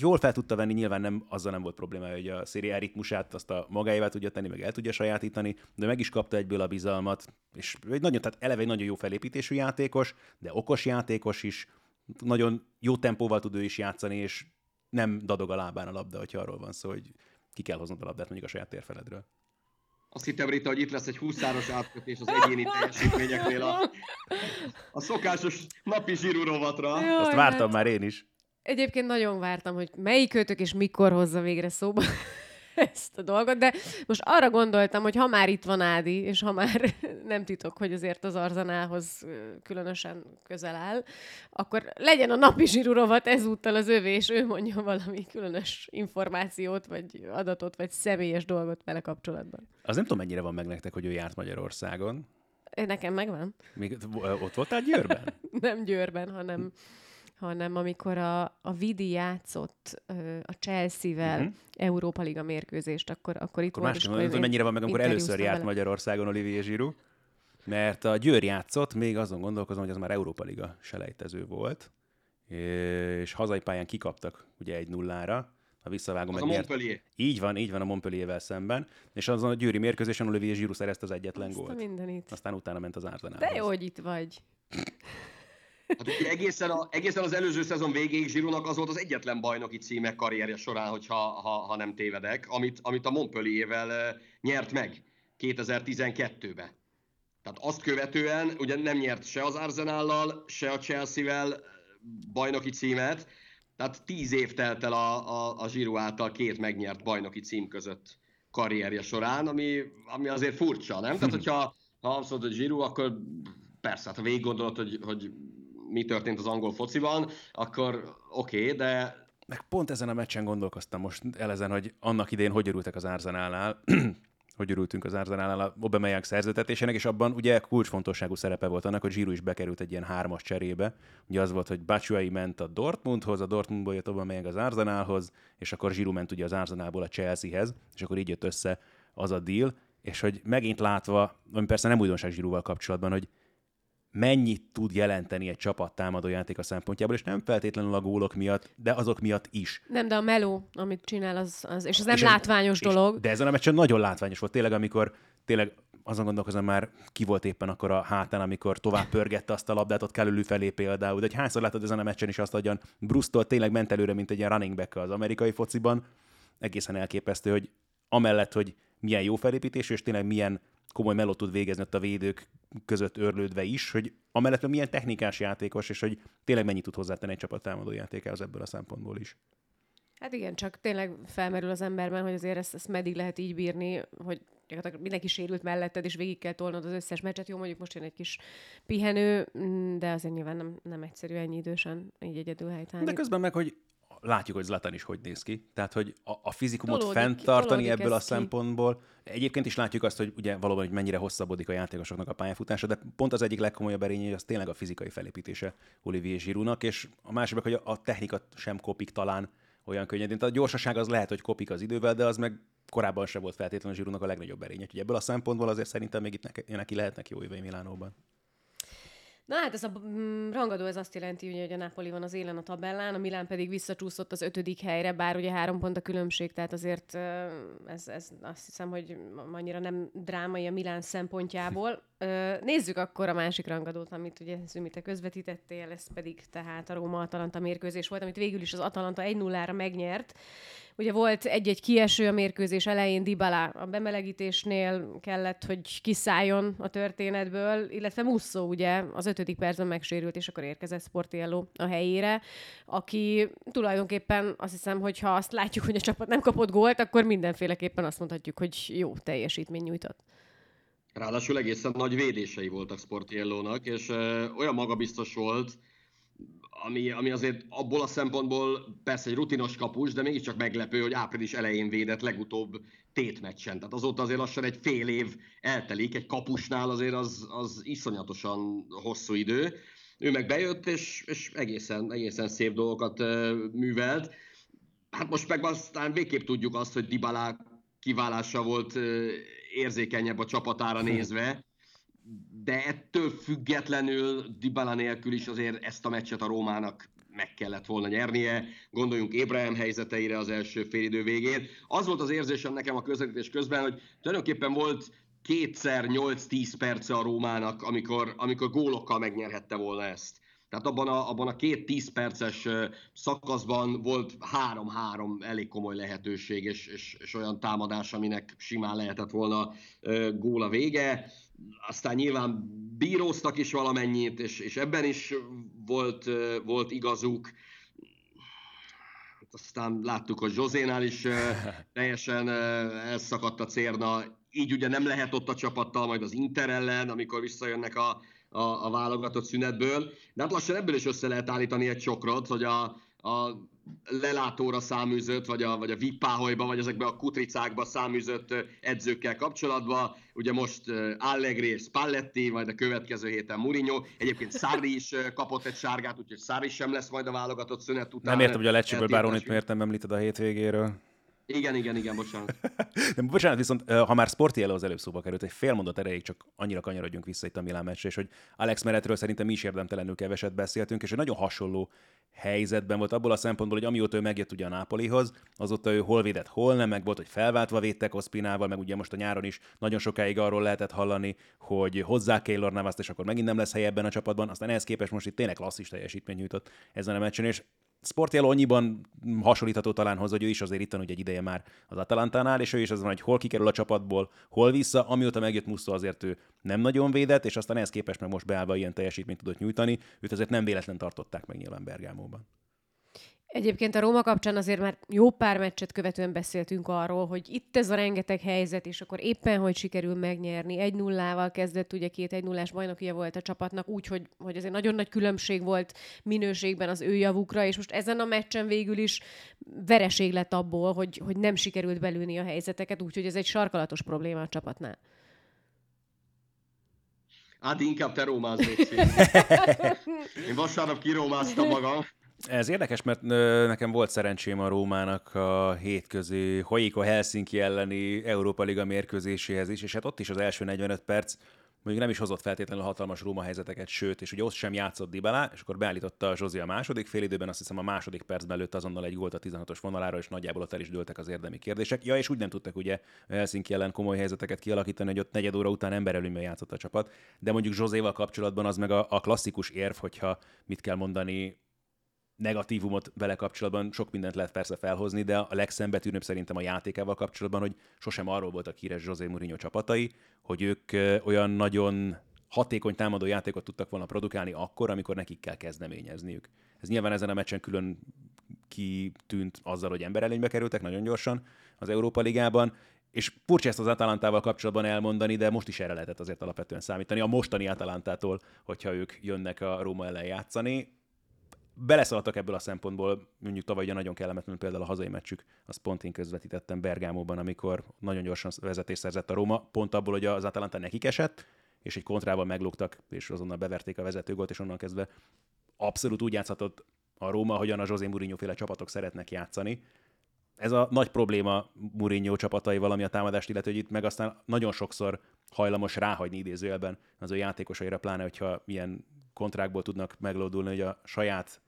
jól fel tudta venni, nyilván nem, azzal nem volt probléma, hogy a Serie A ritmusát azt a magáévá tudja tenni, meg el tudja sajátítani, de meg is kapta egyből a bizalmat, és eleve egy nagyon jó felépítésű játékos, de okos játékos is, nagyon jó tempóval tud ő is játszani, és nem dadog a lábán a labda, hogyha arról van szó, hogy ki kell hoznod a labdát mondjuk a saját térfeledről. Azt hittem, Rita, hogy itt lesz egy 20-as átkötés az egyéni teljesítményeknél a szokásos napi zsírú rovatra. Jaj, azt vártam már én is. Egyébként nagyon vártam, hogy melyik őtök és mikor hozza végre szóba ezt a dolgot, de most arra gondoltam, hogy ha már itt van Ádi, és ha már nem titok, hogy azért az Arzenálhoz különösen közel áll, akkor legyen a napi zsírurovat ezúttal az övé, és ő mondja valami különös információt, vagy adatot, vagy személyes dolgot vele kapcsolatban. Az nem tudom, mennyire van meg nektek, hogy ő járt Magyarországon. Nekem megvan. Még ott voltál Győrben? Nem Győrben, hanem amikor a Vidi játszott a Chelsea-vel Európa Liga mérkőzést, akkor itt volt is. Másképp, hogy mennyire van meg, amikor először járt vele Magyarországon Olivier Giroud, mert a Győr játszott, még azon gondolkozom, hogy az már Európa Liga selejtező volt, és hazai pályán kikaptak ugye 1-0-ra, a visszavágó meg nyert. Így van, a Montpelliervel szemben, és azon a győri mérkőzésen Olivier Giroud szerezte az egyetlen gólt. Aztán utána ment az Arzenához. De jó, hogy itt vagy! Hát egészen az előző szezon végéig Giroudnak az volt az egyetlen bajnoki címe karrierje során, ha nem tévedek, amit a Montpelliervel nyert meg 2012-ben. Tehát azt követően ugye nem nyert se az Arsenállal, se a Chelsea-vel bajnoki címet, tehát 10 év telt el a Giroud által 2 megnyert bajnoki cím között karrierje során, ami azért furcsa, nem? Tehát hogyha azt mondod, hogy Giroud, akkor persze, hát ha végig gondolod, hogy mi történt az angol fociban, akkor oké, de... Meg pont ezen a meccsen gondolkoztam most elezen, hogy annak idején hogy örültünk az Arzenálnál a Aubameyang szerződtetésének, és abban ugye kulcsfontosságú szerepe volt annak, hogy Giroud is bekerült egy ilyen 3-as cserébe. Ugye az volt, hogy Batshuayi ment a Dortmundhoz, a Dortmundból jött Aubameyang az Arzenálhoz, és akkor Giroud ment ugye az Arzenálból a Chelseahez, és akkor így jött össze az a deal, és hogy megint látva, ami persze nem újdonság Giroudval kapcsolatban, hogy mennyit tud jelenteni egy csapat támadójátéka szempontjából, és nem feltétlenül a gólok miatt, de azok miatt is. Nem, de a meló, amit csinál, az és ez nem látványos dolog. De ezen a meccsen nagyon látványos volt, tényleg, amikor tényleg azon gondolkozom már, ki volt éppen akkor a hátán, amikor tovább pörgette azt a labdát, ott kellő felé például. De hányszor látod ezen a meccsen is azt, hogy Bruce-tól tényleg ment előre, mint egy ilyen running back az amerikai fociban. Egészen elképesztő, hogy amellett, hogy milyen jó felépítés, és tényleg milyen komoly melót tud végezni ott a védők között örlődve is, hogy amellett milyen technikás játékos, és hogy tényleg mennyit tud hozzátenni egy csapat támadójátékához ebből a szempontból is. Hát igen, csak tényleg felmerül az emberben, hogy azért ezt meddig lehet így bírni, hogy mindenki sérült melletted, és végig kell tolnod az összes meccset. Jó, mondjuk most jön egy kis pihenő, de azért nyilván nem egyszerű ennyi idősen így egyedül helytállni. De közben meg, hogy látjuk, hogy Zlatan is hogy néz ki. Tehát, hogy a fizikumot fenntartani ebből a szempontból. Egyébként is látjuk azt, hogy ugye valóban, hogy mennyire hosszabbodik a játékosoknak a pályafutása, de pont az egyik legkomolyabb erénye, hogy az tényleg a fizikai felépítése Olivier Giroudnak, és a másik, hogy a technika sem kopik talán olyan könnyedén. Tehát a gyorsaság az lehet, hogy kopik az idővel, de az meg korábban sem volt feltétlenül Giroudnak a legnagyobb erénye. Úgyhogy ebből a szempontból azért szerintem még itt neki lehetnek jó évei Milánóban. Na hát ez a rangadó, ez azt jelenti, ugye, hogy a Napoli van az élen a tabellán, a Milán pedig visszacsúszott az 5. helyre, bár ugye 3 pont a különbség, tehát azért ez azt hiszem, hogy annyira nem drámai a Milán szempontjából. Nézzük akkor a másik rangadót, amit ugye Zümi, te közvetítettél, ez pedig tehát a Róma-Atalanta mérkőzés volt, amit végül is az Atalanta 1-0-ra megnyert. Ugye volt egy-egy kieső a mérkőzés elején, Dybala a bemelegítésnél kellett, hogy kiszálljon a történetből, illetve Musso ugye az 5. percben megsérült, és akkor érkezett Sportiello a helyére, aki tulajdonképpen azt hiszem, hogy ha azt látjuk, hogy a csapat nem kapott gólt, akkor mindenféleképpen azt mondhatjuk, hogy jó teljesítmény nyújtott. Ráadásul egészen nagy védései voltak Sportiellónak, és olyan magabiztos volt, ami azért abból a szempontból persze egy rutinos kapus, de mégiscsak meglepő, hogy április elején védett legutóbb tétmeccsen. Tehát azóta azért lassan egy fél év eltelik, egy kapusnál azért az iszonyatosan hosszú idő. Ő meg bejött, és egészen szép dolgokat művelt. Hát most meg aztán végképp tudjuk azt, hogy Dybala kiválása volt érzékenyebb a csapatára nézve, de ettől függetlenül Dybala nélkül is azért ezt a meccset a Rómának meg kellett volna nyernie. Gondoljunk Ébrahim helyzeteire az első félidő végén. Az volt az érzésem nekem a közvetítés közben, hogy tulajdonképpen volt kétszer 8-10 perce a Rómának, amikor gólokkal megnyerhette volna ezt. Tehát abban a két 10 perces szakaszban volt 3-3 elég komoly lehetőség, és olyan támadás, aminek simán lehetett volna gól a vége. Aztán nyilván bíroztak is valamennyit, és ebben is volt igazuk. Aztán láttuk, hogy Josénál is teljesen elszakadt a cérna. Így ugye nem lehet ott a csapattal, majd az Inter ellen, amikor visszajönnek a válogatott szünetből. De hát lassan ebből is össze lehet állítani egy csokrot, hogy a lelátóra száműzött, vagy a vippáholyba, vagy ezekbe a kutricákba száműzött edzőkkel kapcsolatban. Ugye most Allegri és Spalletti, majd a következő héten Mourinho. Egyébként Sarri is kapott egy sárgát, úgyhogy Sarri sem lesz majd a válogatott szünet után. Nem értem, hogy a Lecce-ből Baronit miért nem említed a hétvégéről. Igen, bocsánat. Bocsánat, viszont ha már Sportiello az előbb szóba került, egy fél mondat erejéig csak annyira kanyarodjunk vissza itt a Milán meccsre, és hogy Alex Meretről szerintem mi is érdemtelenül keveset beszéltünk, és egy nagyon hasonló helyzetben volt abból a szempontból, hogy amióta ő megjött ugye a Nápolihoz, azóta ő hol védett, hol nem, meg volt, hogy felváltva védtek Ospinával, meg ugye most a nyáron is nagyon sokáig arról lehetett hallani, hogy hozzá Keylor Navast, és akkor megint nem lesz helye ebben a csapatban, aztán ehhez képest most itt tényleg klasszis teljesítményt nyújtott ezen a meccsen, és Sportiello annyiban hasonlítható talán hozzá, hogy ő is azért itt van ugye egy ideje már az Atalantánál, és ő is az van, hogy hol kikerül a csapatból, hol vissza, amióta megjött Musso azért ő nem nagyon védett, és aztán ehhez képest meg most beállva ilyen teljesítményt tudott nyújtani, őt azért nem véletlen tartották meg nyilván Bergámóban. Egyébként a Róma kapcsán azért már jó pár meccset követően beszéltünk arról, hogy itt ez a rengeteg helyzet, és akkor éppen hogy sikerül megnyerni. 1-0-val kezdett, ugye 2-1-0-ás bajnokja volt a csapatnak, úgyhogy azért nagyon nagy különbség volt minőségben az ő javukra, és most ezen a meccsen végül is vereség lett abból, hogy nem sikerült belülni a helyzeteket, úgyhogy ez egy sarkalatos probléma a csapatnál. Hát inkább te rómáznék szépen. Én vasárnap kirómáztam magam. Ez érdekes, mert nekem volt szerencsém a Rómának a hétközi Hajiko Helsinki elleni Európa Liga mérkőzéséhez is, és hát ott is az első 45 perc mondjuk nem is hozott feltétlenül hatalmas Róma helyzeteket, sőt, és ugye ott sem játszott Dybala, és akkor beállította a Zsozi a második félidőben, azt hiszem a második percben lőtt azonnal egy gólt a 16-os vonalára, és nagyjából ott el is dőltek az érdemi kérdések. Ja, és úgy nem tudtak ugye a Helsinki ellen komoly helyzeteket kialakítani, hogy ott negyed óra után emberelőnyben játszott a csapat, de mondjuk Zsozéval kapcsolatban az meg a klasszikus érv, hogyha mit kell mondani, negatívumot vele kapcsolatban sok mindent lehet persze felhozni, de a legszembetűnőbb szerintem a játékával kapcsolatban, hogy sosem arról voltak híres José Mourinho csapatai, hogy ők olyan nagyon hatékony támadó játékot tudtak volna produkálni akkor, amikor nekik kell kezdeményezniük. Ez nyilván ezen a meccsen külön kitűnt azzal, hogy emberelőnybe kerültek nagyon gyorsan az Európa Ligában, és furcsa ezt az Atalantával kapcsolatban elmondani, de most is erre lehetett azért alapvetően számítani, a mostani Atalantától, hogyha ők jönnek a Róma ellen játszani. Beleszaladtak ebből a szempontból, mondjuk tavaly ugye nagyon kellemetlenül például a hazai meccsük, azt pont én közvetítettem Bergámóban, amikor nagyon gyorsan vezetést szerzett a Róma, pont abból, hogy az Atalanta nekik esett, és egy kontrával meglógtak, és azonnal beverték a vezetőgólt, és onnan kezdve abszolút úgy játszhatott a Róma, hogyan a José Mourinho-féle csapatok szeretnek játszani. Ez a nagy probléma Mourinho csapataival, ami a támadást illeti, hogy itt meg aztán nagyon sokszor hajlamos ráhagyni idézőjelben az ő játékosaira, pláne hogyha ilyen kontrákból tudnak meglódulni, hogy a saját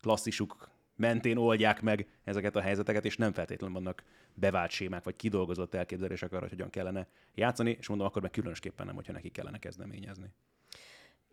klasszisuk mentén oldják meg ezeket a helyzeteket, és nem feltétlenül vannak bevált sémák, vagy kidolgozott elképzelések arra, hogy hogyan kellene játszani, és mondom, akkor meg különösképpen nem, hogyha neki kellene kezdeményezni.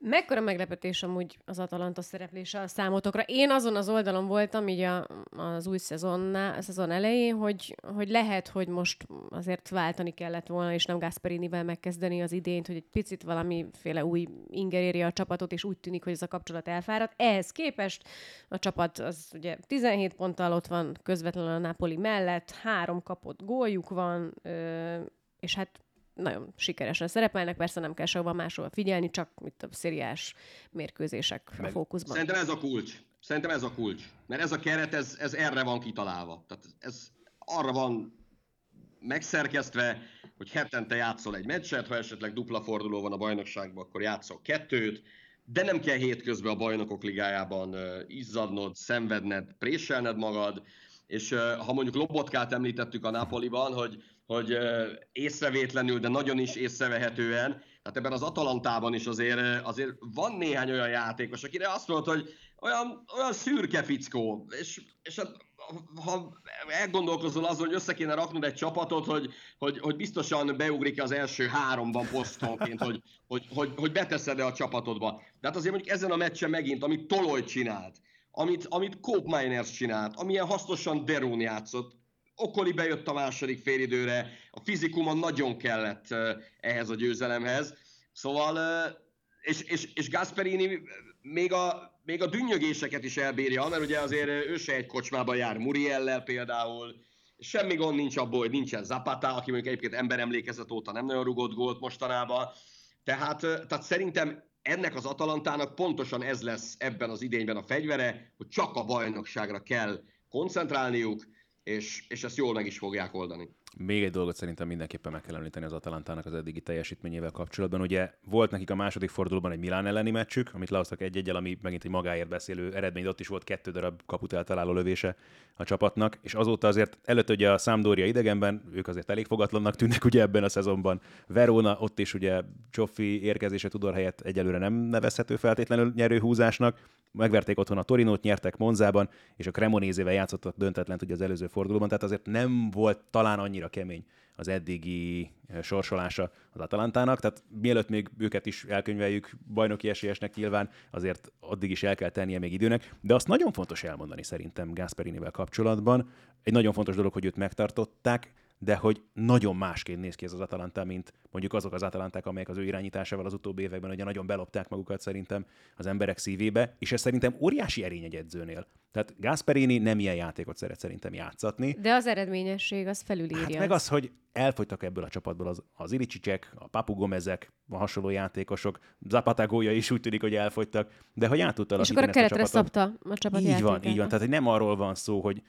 Mekkora meglepetés amúgy az Atalanta szereplése a számotokra? Én azon az oldalon voltam így az új szezon elején, hogy lehet, hogy most azért váltani kellett volna, és nem Gasperinivel megkezdeni az idényt, hogy egy picit valamiféle új inger érje a csapatot, és úgy tűnik, hogy ez a kapcsolat elfáradt. Ehhez képest a csapat az ugye 17 ponttal ott van közvetlenül a Napoli mellett, 3 kapott góljuk van, és hát nagyon sikeresen szerepelnek, persze nem kell sehova máshova figyelni, csak itt a szériás mérkőzések meg a fókuszban. Szerintem ez a kulcs. Szerintem ez a kulcs. Mert ez a keret, ez erre van kitalálva. Tehát ez arra van megszerkesztve, hogy hetente játszol egy meccset, ha esetleg dupla forduló van a bajnokságban, akkor játszol kettőt, de nem kell hétközben a Bajnokok Ligájában izzadnod, szenvedned, préselned magad, és ha mondjuk Lobotkát említettük a Napoliban, hogy észrevétlenül, de nagyon is észrevehetően, tehát ebben az Atalantában is azért van néhány olyan játékos, akire azt mondod, hogy olyan szürke fickó, és ha elgondolkozol azon, hogy össze kéne raknod egy csapatot, hogy biztosan beugrik az első háromban posztonként, hogy beteszed-e a csapatodba. De hát azért mondjuk ezen a meccsen megint, amit Toloj csinált, amit Cope Miners csinált, amilyen hasznosan Derun játszott, Okoli bejött a második félidőre, a fizikuma nagyon kellett ehhez a győzelemhez, szóval, és Gasperini még a dünnyögéseket is elbírja, mert ugye azért ő se egy kocsmában jár Muriellel például, semmi gond nincs abból, hogy nincsen Zapata, aki mondjuk egyébként emberemlékezet óta nem nagyon rugott gólt mostanában, tehát szerintem ennek az Atalantának pontosan ez lesz ebben az idényben a fegyvere, hogy csak a bajnokságra kell koncentrálniuk, és ezt jól meg is fogják oldani. Még egy dolgot szerintem mindenképpen meg kell említeni az Atalantának az eddigi teljesítményével kapcsolatban. Ugye volt nekik a második fordulóban egy Milán elleni meccsük, amit lehoztak 1-1-el, ami megint egy magáért beszélő eredmény, ott is volt 2 darab kaput eltaláló lövése a csapatnak, és azóta azért előtt ugye a Sampdoria idegenben, ők azért elég fogatlannak tűnnek ugye ebben a szezonban. Verona, ott is ugye Cioffi érkezése Tudor helyett egyelőre nem nevezhető feltétlenül nyerőhúzásnak. Megverték otthon a Torinót, nyertek Monzában, és a Cremonésével játszottak döntetlent ugye az előző fordulóban, tehát azért nem volt talán annyi kemény az eddigi sorsolása az Atalantának, tehát mielőtt még őket is elkönyveljük bajnoki esélyesnek nyilván, azért addig is el kell tennie még időnek, de azt nagyon fontos elmondani szerintem Gasperinivel kapcsolatban. Egy nagyon fontos dolog, hogy őt megtartották, de hogy nagyon másként néz ki ez az Atalanta, mint mondjuk azok az Atalanták, amelyek az ő irányításával az utóbbi években ugye nagyon belopták magukat szerintem az emberek szívébe, és ez szerintem óriási erény egy edzőnél. Tehát Gasperini nem ilyen játékot szeret szerintem játszatni. De az eredményesség, az felülírja. Hát meg az, hogy elfogytak ebből a csapatból az Ilicsicek, a Papu Gomezek, a hasonló játékosok, Zapata gólja is úgy tűnik, hogy elfogytak, de hogy át tudta alakítani ezt a csapatot. És akkor a keretre szabta a csapat játékára. Így van, tehát hogy nem arról van szó, hogy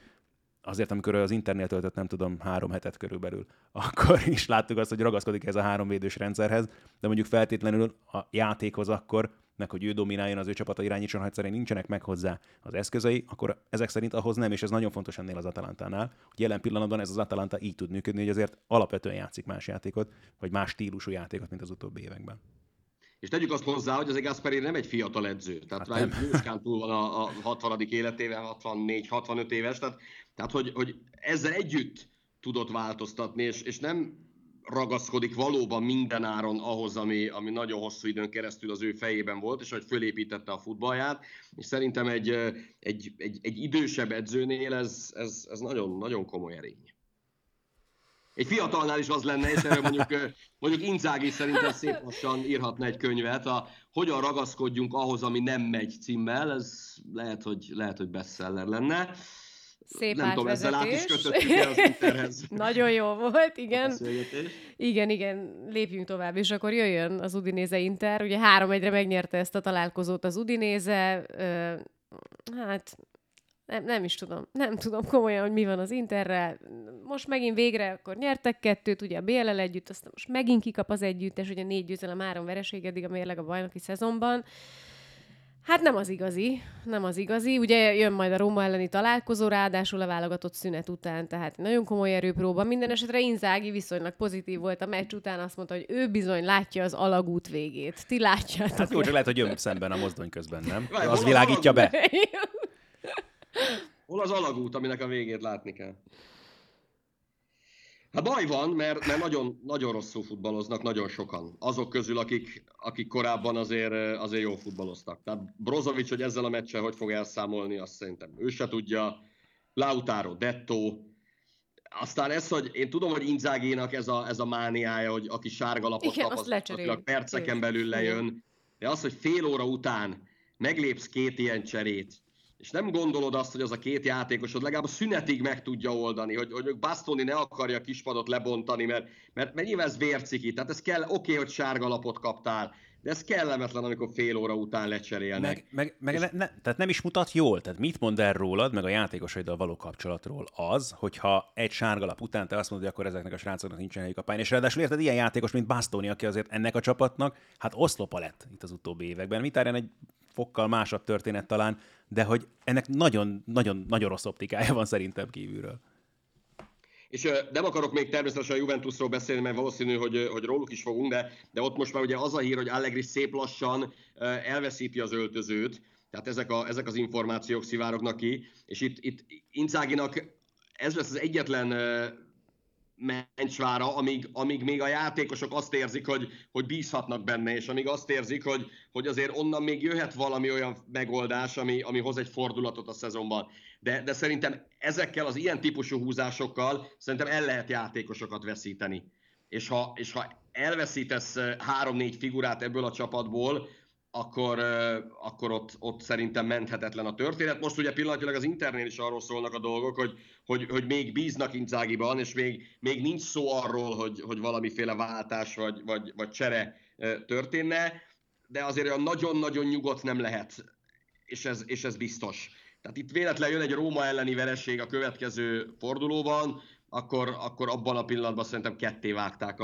azért, amikor az Internél töltött, nem tudom, 3 hetet körülbelül, akkor is láttuk azt, hogy ragaszkodik ez a 3 védős rendszerhez, de mondjuk feltétlenül a játékhoz akkor, meg hogy ő domináljon, az ő csapata irányítson, ha egyszerűen nincsenek meg hozzá az eszközei, akkor ezek szerint ahhoz nem, és ez nagyon fontos ennél az Atalantánál, hogy jelen pillanatban ez az Atalanta így tud működni, hogy azért alapvetően játszik más játékot, vagy más stílusú játékot, mint az utóbbi években. És tegyük azt hozzá, hogy azért Gasperini nem egy fiatal edző. Tehát már jóskán túl van a 60. életével, 64-65 éves. Tehát hogy ezzel együtt tudott változtatni, és nem ragaszkodik valóban mindenáron ahhoz, ami nagyon hosszú időn keresztül az ő fejében volt, és hogy fölépítette a futballját. És szerintem egy idősebb edzőnél ez nagyon, nagyon komoly erény. Egy fiatalnál is az lenne, és erről mondjuk Inzaghi szerintem szép lassan írhatna egy könyvet, a Hogyan ragaszkodjunk ahhoz, ami nem megy címmel, ez lehet, hogy bestseller lenne. Szép nem tudom, ezzel át is kötöttük el az Interhez. Nagyon jó volt, igen. Igen, lépjünk tovább, és akkor jöjjön az Udinese Inter. Ugye 3-1-re megnyerte ezt a találkozót az Udinese, hát... Nem tudom komolyan, hogy mi van az Interrel. Most megint végre, akkor nyertek 2, ugye a BL-el együtt, aztán most megint kikap az együttes, ugye 4 győzelem, 3 vereség eddig a mérleg a bajnoki szezonban. Hát nem az igazi. Ugye jön majd a Róma elleni találkozó, ráadásul a válogatott szünet után, tehát nagyon komoly erőpróba. Minden esetre Inzaghi viszonylag pozitív volt a meccs után, azt mondta, hogy ő bizony látja az alagút végét. Ti látjátok. Hát jó, csak lehet, hogy jön szemben a mozdony közben, nem? Az világítja be. Hol az alagút, aminek a végét látni kell? Hát baj van, mert nagyon, nagyon rosszul futballoznak nagyon sokan. Azok közül, akik korábban azért jól futballoztak. Tehát Brozovic, hogy ezzel a meccsel hogy fog elszámolni, azt szerintem ő se tudja. Lautaro, Detto. Aztán ez, hogy én tudom, hogy Inzaghinak ez a mániája, hogy aki sárga lapot kap, az gyakorlatilag perceken belül lejön. De az, hogy fél óra után meglépsz 2 ilyen cserét, és nem gondolod azt, hogy az a 2 játékosod legalább a szünetig meg tudja oldani, hogy Bastoni ne akarja a kispadot lebontani, mert nyilván ez vérciki, tehát ez kell, oké, hogy sárga lapot kaptál, de ez kellemetlen, amikor fél óra után lecserélnek. Tehát nem is mutat jól, tehát mit mond el rólad, meg a játékosaiddal való kapcsolatról az, hogyha egy sárgalap után te azt mondod, hogy akkor ezeknek a srácoknak nincsen helyük a pályán, és ráadásul érted, ilyen játékos, mint Bastoni, aki azért ennek a csapatnak, hát oszlopa lett itt az utóbbi években. Mintárján egy fokkal másabb történet talán, de hogy ennek nagyon rossz optikája van szerintem kívülről. És nem akarok még természetesen a Juventusról beszélni, mert valószínű, hogy róluk is fogunk, de ott most már ugye az a hír, hogy Allegri szép lassan elveszíti az öltözőt, tehát ezek az információk szivárognak ki, és itt Inzáginak ez lesz az egyetlen mencsvára, amíg még a játékosok azt érzik, hogy bízhatnak benne, és amíg azt érzik, hogy azért onnan még jöhet valami olyan megoldás, ami hoz egy fordulatot a szezonban. De szerintem ezekkel az ilyen típusú húzásokkal szerintem el lehet játékosokat veszíteni. És ha elveszítesz 3-4 figurát ebből a csapatból, akkor ott szerintem menthetetlen a történet. Most ugye pillanatilag az Internél is arról szólnak a dolgok, hogy még bíznak Inzágiban, és még nincs szó arról, hogy valamiféle váltás vagy csere történne, de azért olyan nagyon-nagyon nyugodt nem lehet, és ez biztos. Tehát itt véletlen jön egy Róma elleni vereség a következő fordulóban, akkor abban a pillanatban szerintem ketté vágták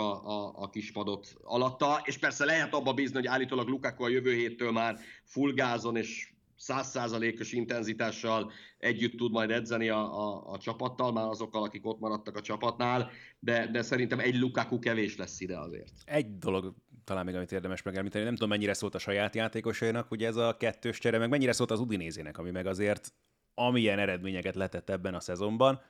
a kispadot alatta, és persze lehet abba bízni, hogy állítólag Lukaku a jövő héttől már full gázon és 100%-os intenzitással együtt tud majd edzeni a csapattal, már azokkal, akik ott maradtak a csapatnál, de szerintem egy Lukaku kevés lesz ide azért. Egy dolog talán még, amit érdemes megemlíteni, nem tudom, mennyire szólt a saját játékosainak, ugye ez a kettős csere, meg mennyire szólt az Udinézének, ami meg azért amilyen eredményeket letett ebben a szezonban,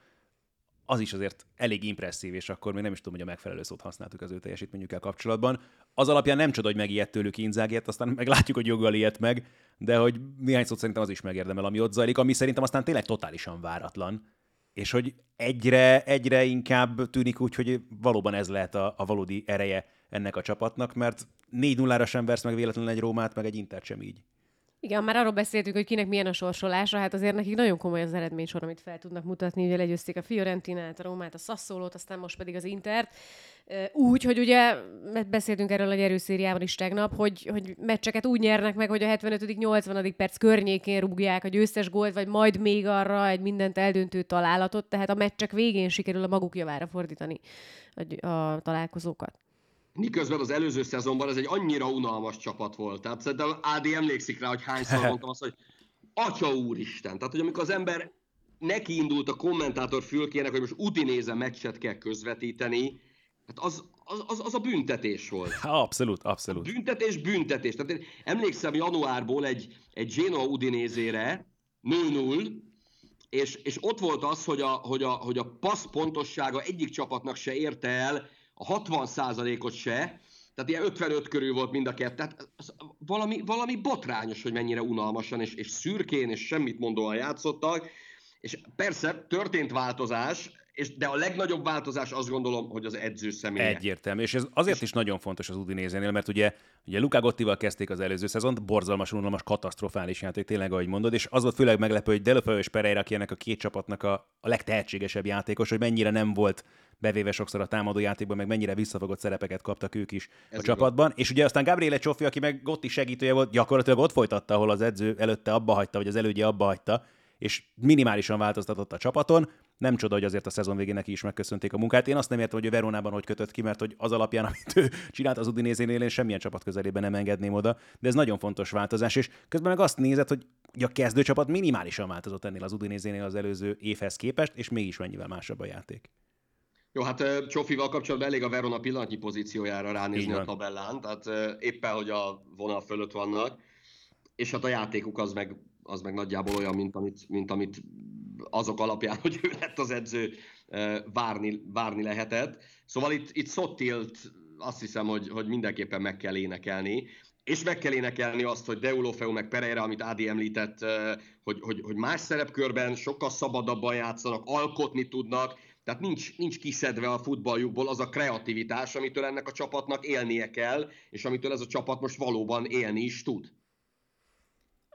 az is azért elég impresszív, és akkor még nem is tudom, hogy a megfelelő szót használtuk az ő teljesítményükkel kapcsolatban. Az alapján nem csoda, hogy megijedt tőlük Inzágiet, aztán meglátjuk, hogy joggal ijedt meg, de hogy néhány szót szerintem az is megérdemel, ami ott zajlik, ami szerintem aztán tényleg totálisan váratlan, és hogy egyre inkább tűnik úgy, hogy valóban ez lehet a valódi ereje ennek a csapatnak, mert 4-0-ra sem versz meg véletlenül egy Rómát, meg egy Intert sem így. Igen, már arról beszéltük, hogy kinek milyen a sorsolása, hát azért nekik nagyon komoly az eredménysor, amit fel tudnak mutatni, ugye legyőzték a Fiorentinát, a Rómát, a Sassuolót, aztán most pedig az Intert. Úgy, hogy ugye beszéltünk erről a gyerőszériában is tegnap, hogy meccseket úgy nyernek meg, hogy a 75.-80. perc környékén rúgják a győztes gólt, vagy majd még arra egy mindent eldöntő találatot, tehát a meccsek végén sikerül a maguk javára fordítani a találkozókat. Miközben az előző szezonban ez egy annyira unalmas csapat volt. Tehát szerintem Ádi emlékszik rá, hogy hányszor mondtam azt, hogy atya úristen. Tehát, hogy amikor az ember nekiindult a kommentátor fülkének, hogy most Udinese meccset kell közvetíteni, hát az a büntetés volt. Abszolút. Büntetés. Tehát én emlékszem januárból egy Genoa Udinese-re 0-0, és ott volt az, hogy a passz pontossága egyik csapatnak se érte el a 60%-ot se, tehát ilyen 55 körül volt mind a kettő. Tehát valami botrányos, hogy mennyire unalmasan és szürkén és semmit mondóan játszottak. És persze történt változás, de a legnagyobb változás azt gondolom, hogy az edző személye. Egyértelmű, és ez azért is nagyon fontos az Udinésénél, mert ugye Luca Gottival kezdték az előző szezont, borzalmas, unalmas, katasztrofális játék, tényleg, ahogy mondod, és az volt főleg meglepő, hogy Deulofeu és Pereira, aki ennek a két csapatnak a legtehetségesebb játékos, hogy mennyire nem volt bevéve sokszor a támadó játékban, meg mennyire visszafogott szerepeket kaptak ők is ez a csapatban. És ugye aztán Gabriele Cioffi, aki meg Gotti segítője volt, gyakorlatilag ott folytatta, ahol az edző előtte abba hagyta, vagy az elődje abba hagyta, és minimálisan változtatott a csapaton. Nem csoda, hogy azért a szezon végén neki is megköszönték a munkát. Én azt nem értem, hogy ő Verónában hogy kötött ki, mert hogy az alapján, amit ő csinált az Udinésénél, én semmilyen csapat közelében nem engedném oda, de ez nagyon fontos változás, és közben meg azt nézed, hogy a kezdőcsapat minimálisan változott ennél az Udinésénél az előző évhez képest, és mégis mennyivel másabb a játék. Jó, hát Cioffival kapcsolatban elég a Verona pillanatnyi pozíciójára ránézni a tabellán, tehát éppen, hogy a vonal fölött vannak, és hát a játékuk az meg nagyjából olyan, mint amit azok alapján, hogy ő lett az edző, várni lehetett. Szóval itt Szottilt azt hiszem, hogy mindenképpen meg kell énekelni, és meg kell énekelni azt, hogy Deulofeu meg Pereira, amit Ádi említett, hogy más szerepkörben sokkal szabadabban játszanak, alkotni tudnak, tehát nincs kiszedve a futballjukból az a kreativitás, amitől ennek a csapatnak élnie kell, és amitől ez a csapat most valóban élni is tud.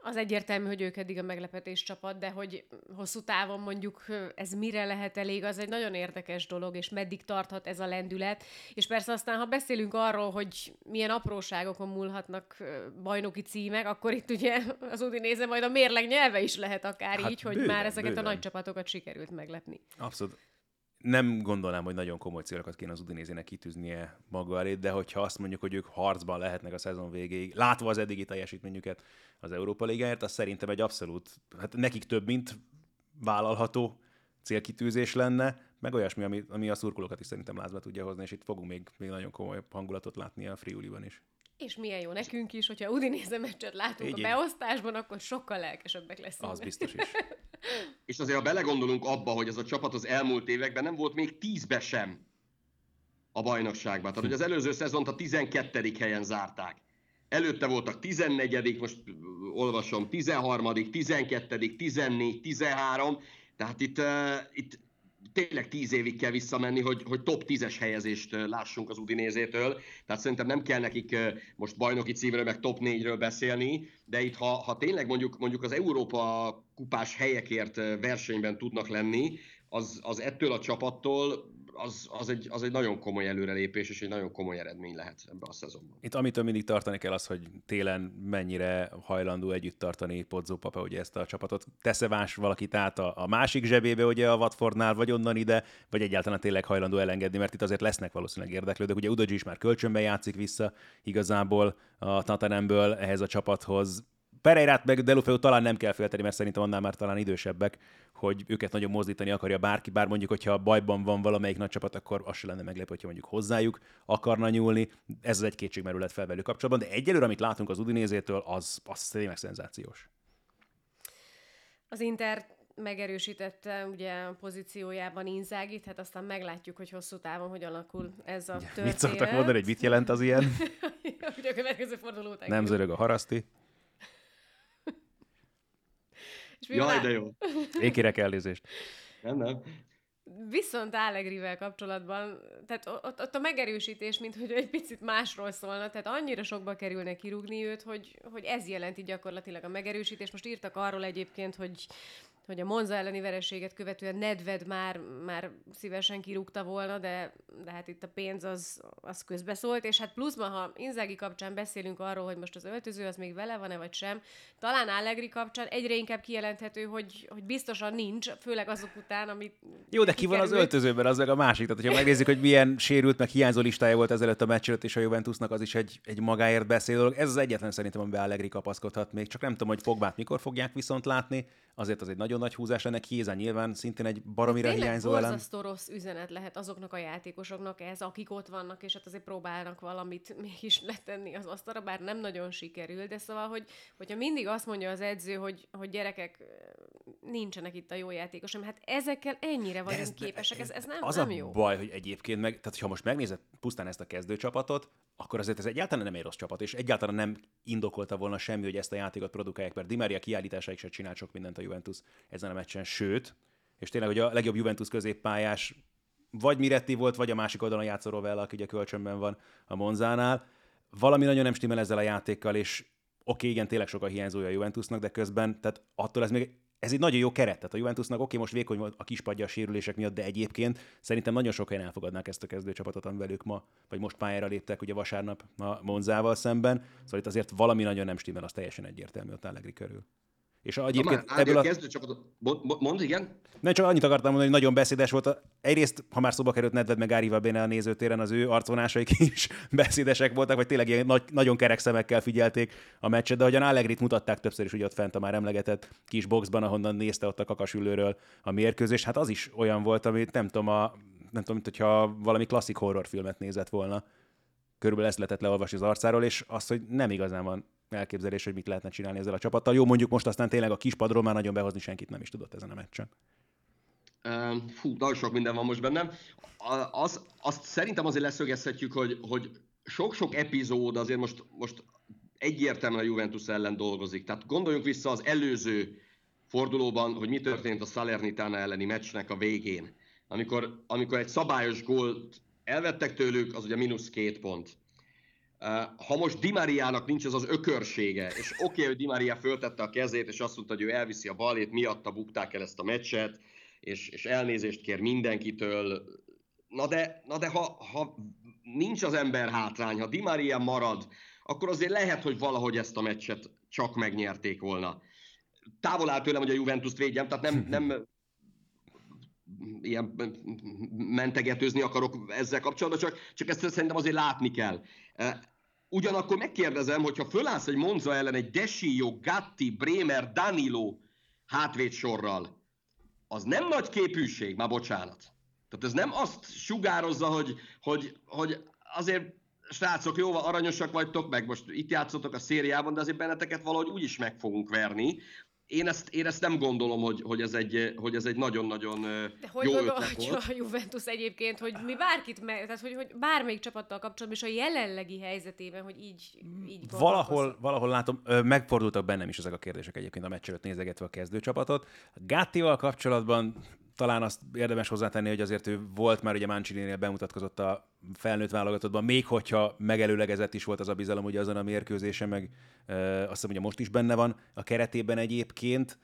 Az egyértelmű, hogy ők eddig a meglepetés csapat, de hogy hosszú távon mondjuk ez mire lehet elég, az egy nagyon érdekes dolog, és meddig tarthat ez a lendület. És persze aztán, ha beszélünk arról, hogy milyen apróságokon múlhatnak bajnoki címek, akkor itt ugye az Udinese majd a mérleg nyelve is lehet akár hát így, hogy bőven, már ezeket bőven. A nagy csapatokat sikerült meglepni. Abszolút. Nem gondolnám, hogy nagyon komoly célokat kéne az Udinésének kitűznie maga elé, de hogyha azt mondjuk, hogy ők harcban lehetnek a szezon végéig, látva az eddigi teljesítményüket az Európa Ligáért, az szerintem egy abszolút, hát nekik több, mint vállalható célkitűzés lenne, meg olyasmi, ami a szurkolókat is szerintem lázba tudja hozni, és itt fogunk még nagyon komoly hangulatot látni a Friuliban is. És milyen jó nekünk is, hogyha Udinese meccset látunk a beosztásban, akkor sokkal lelkesebbek leszünk. Az biztos is. És azért, ha belegondolunk abba, hogy ez a csapat az elmúlt években nem volt még 10-be sem a bajnokságban. Tehát, hogy az előző szezont a 12. helyen zárták. Előtte voltak 14., most olvasom, 13., 12., 14., 13. Tehát itt tényleg 10 évig kell visszamenni, hogy top 10-es helyezést lássunk az Udinésétől. Tehát szerintem nem kell nekik most bajnoki címről, meg top 4-ről beszélni, de itt ha tényleg mondjuk az Európa kupás helyekért versenyben tudnak lenni, az ettől a csapattól az egy nagyon komoly előrelépés, és egy nagyon komoly eredmény lehet ebben a szezonban. Itt amitől mindig tartani kell az, hogy télen mennyire hajlandó együtt tartani Pozzo Papa, ugye ezt a csapatot teszevás valakit át a másik zsebébe, ugye a Watfordnál, vagy onnan ide, vagy egyáltalán tényleg hajlandó elengedni, mert itt azért lesznek valószínűleg érdeklődők. Ugye Udogie is már kölcsönben játszik vissza igazából a Tottenhamből ehhez a csapathoz. Pereirát meg Deulofeu talán nem kell félteni, mert szerintem annál már talán idősebbek, hogy őket nagyon mozdítani akarja bárki, bár mondjuk, hogyha bajban van valamelyik nagy csapat, akkor az se lenne meglepő, hogyha mondjuk hozzájuk akarna nyúlni. Ez az egy kétségmerület fel velük kapcsolatban, de egyelőre, amit látunk az Udinésétől, az tényleg szenzációs. Az Inter megerősítette ugye a pozíciójában Inzágit, hát aztán meglátjuk, hogy hosszú távon hogyan alakul ez a történet. Mit szoktak mondani, hogy mit jelent az ilyen? Ugye a következő forduló után. Nem zörög a haraszti. Jaj, de jó. Én kérek elnézést. Nem. Viszont Allegrivel kapcsolatban, tehát ott a megerősítés, mint hogy egy picit másról szólna, tehát annyira sokba kerülne kirúgni őt, hogy ez jelenti gyakorlatilag a megerősítés. Most írtak arról egyébként, hogy a Monza elleni vereséget követően Nedved már szívesen kirúgta volna, de hát itt a pénz az közbeszólt, és hát pluszban, ha Inzaghi kapcsán beszélünk arról, hogy most az öltöző az még vele van-e, vagy sem, talán Allegri kapcsán egyre inkább kijelenthető, hogy biztosan nincs, főleg azok után, amit... Jó, de ki van az öltözőben, az meg a másik. Tehát, hogyha megnézzük, hogy milyen sérült, meg hiányzó listája volt ezelőtt a meccs előtt, és a Juventusnak az is egy magáért beszél dolog. Ez az egyetlen szerintem, amiben Allegri kapaszkodhat még. Csak nem tudom, hogy Pogbát mikor fogják viszont látni, azért az egy nagyon nagy húzás lenne, Chiesa nyilván szintén egy baromira hiányzó elem. Borzasztó rossz üzenet lehet azoknak a játékosoknak ez, akik ott vannak, és hát azért próbálnak valamit mégis letenni az asztalra, bár nem nagyon sikerül, de szóval, hogyha mindig azt mondja az edző, hogy gyerekek, nincsenek itt a jó játékosom, hát ezekkel ennyire vagyunk képesek, ez nem jó. Az nem a jó. Baj, hogy egyébként tehát ha most megnézed pusztán ezt a kezdőcsapatot, akkor azért ez egyáltalán nem egy rossz csapat, és egyáltalán nem indokolta volna semmi, hogy ezt a játékot produkálják, mert Di Maria kiállításáig se csinál sok mindent a Juventus ezen a meccsen, sőt, és tényleg, hogy a legjobb Juventus középpályás vagy Miretti volt, vagy a másik oldalon játszó Rovella, aki ugye kölcsönben van a Monzánál, valami nagyon nem stimmel ezzel a játékkal, és oké, igen, tényleg sok a hiányzója a Juventusnak, de közben, tehát attól ez egy nagyon jó keret, tehát a Juventusnak oké, most vékony volt a kispadja a sérülések miatt, de egyébként szerintem nagyon sok helyen elfogadnák ezt a kezdőcsapatot, amivel ők ma, vagy most pályára léptek ugye vasárnap a Monzával szemben, szóval itt azért valami nagyon nem stimmel, az teljesen egyértelmű ott Allegri körül. És egyébként ebből a kezdőcsapatot... Mondd, igen? Nem, csak annyit akartam mondani, hogy nagyon beszédes volt. Egyrészt, ha már szóba került Nedved meg Ari Verbena a nézőtéren, az ő arcvonásaik is beszédesek voltak, vagy tényleg ilyen nagyon kerek szemekkel figyelték a meccset, de ahogyan Allegrit mutatták többször is, ugye ott fent a már emlegetett kis boxban, ahonnan nézte ott a kakasülőről a mérkőzést, hát az is olyan volt, amit nem tudom, hogyha valami klasszik horrorfilmet nézett volna. Körülbelül ezt lehetett leolvasni az arcáról, és az, hogy nem igazán van elképzelés, hogy mit lehetne csinálni ezzel a csapattal. Jó, mondjuk most aztán tényleg a kispadról már nagyon behozni senkit nem is tudott ezen a meccsen. Nagyon sok minden van most bennem. Azt szerintem azért leszögezhetjük, hogy sok-sok epizód azért most egyértelműen a Juventus ellen dolgozik. Tehát gondoljunk vissza az előző fordulóban, hogy mi történt a Salernitana elleni meccsnek a végén. Amikor egy szabályos gólt elvettek tőlük, az ugye -2 pont. Ha most Di Mariának nincs ez az ökörsége, és oké, hogy Di Maria föltette a kezét, és azt mondta, hogy ő elviszi a balét, miatta bukták el ezt a meccset, és elnézést kér mindenkitől. Na de ha nincs az ember hátrány, ha Di Maria marad, akkor azért lehet, hogy valahogy ezt a meccset csak megnyerték volna. Távol áll tőlem, hogy a Juventust védjem, tehát nem ilyen mentegetőzni akarok ezzel kapcsolatban, csak ezt szerintem azért látni kell. Ugyanakkor megkérdezem, hogyha fölállsz egy Monza ellen egy Desio, Gatti, Bremer, Danilo hátvédsorral, az nem nagy képűség, már bocsánat. Tehát ez nem azt sugározza, hogy azért srácok, jó, aranyosak vagytok, meg most itt játszotok a szériában, de azért benneteket valahogy úgyis meg fogunk verni. Én ezt nem gondolom, hogy ez egy nagyon-nagyon jó ötlet volt. A Juventus egyébként, hogy mi bárkit, tehát hogy bármelyik csapattal kapcsolatban, és a jelenlegi helyzetében, hogy így valahol látom, megfordultak bennem is ezek a kérdések egyébként a meccs előtt nézegetve a kezdőcsapatot. Gattival kapcsolatban talán azt érdemes hozzátenni, hogy azért ő volt már ugye Mancini-nél bemutatkozott a felnőtt válogatottban, még hogyha megelőlegezett is volt az a bizalom ugye azon a mérkőzésen, meg azt hiszem, hogy most is benne van a keretében egyébként.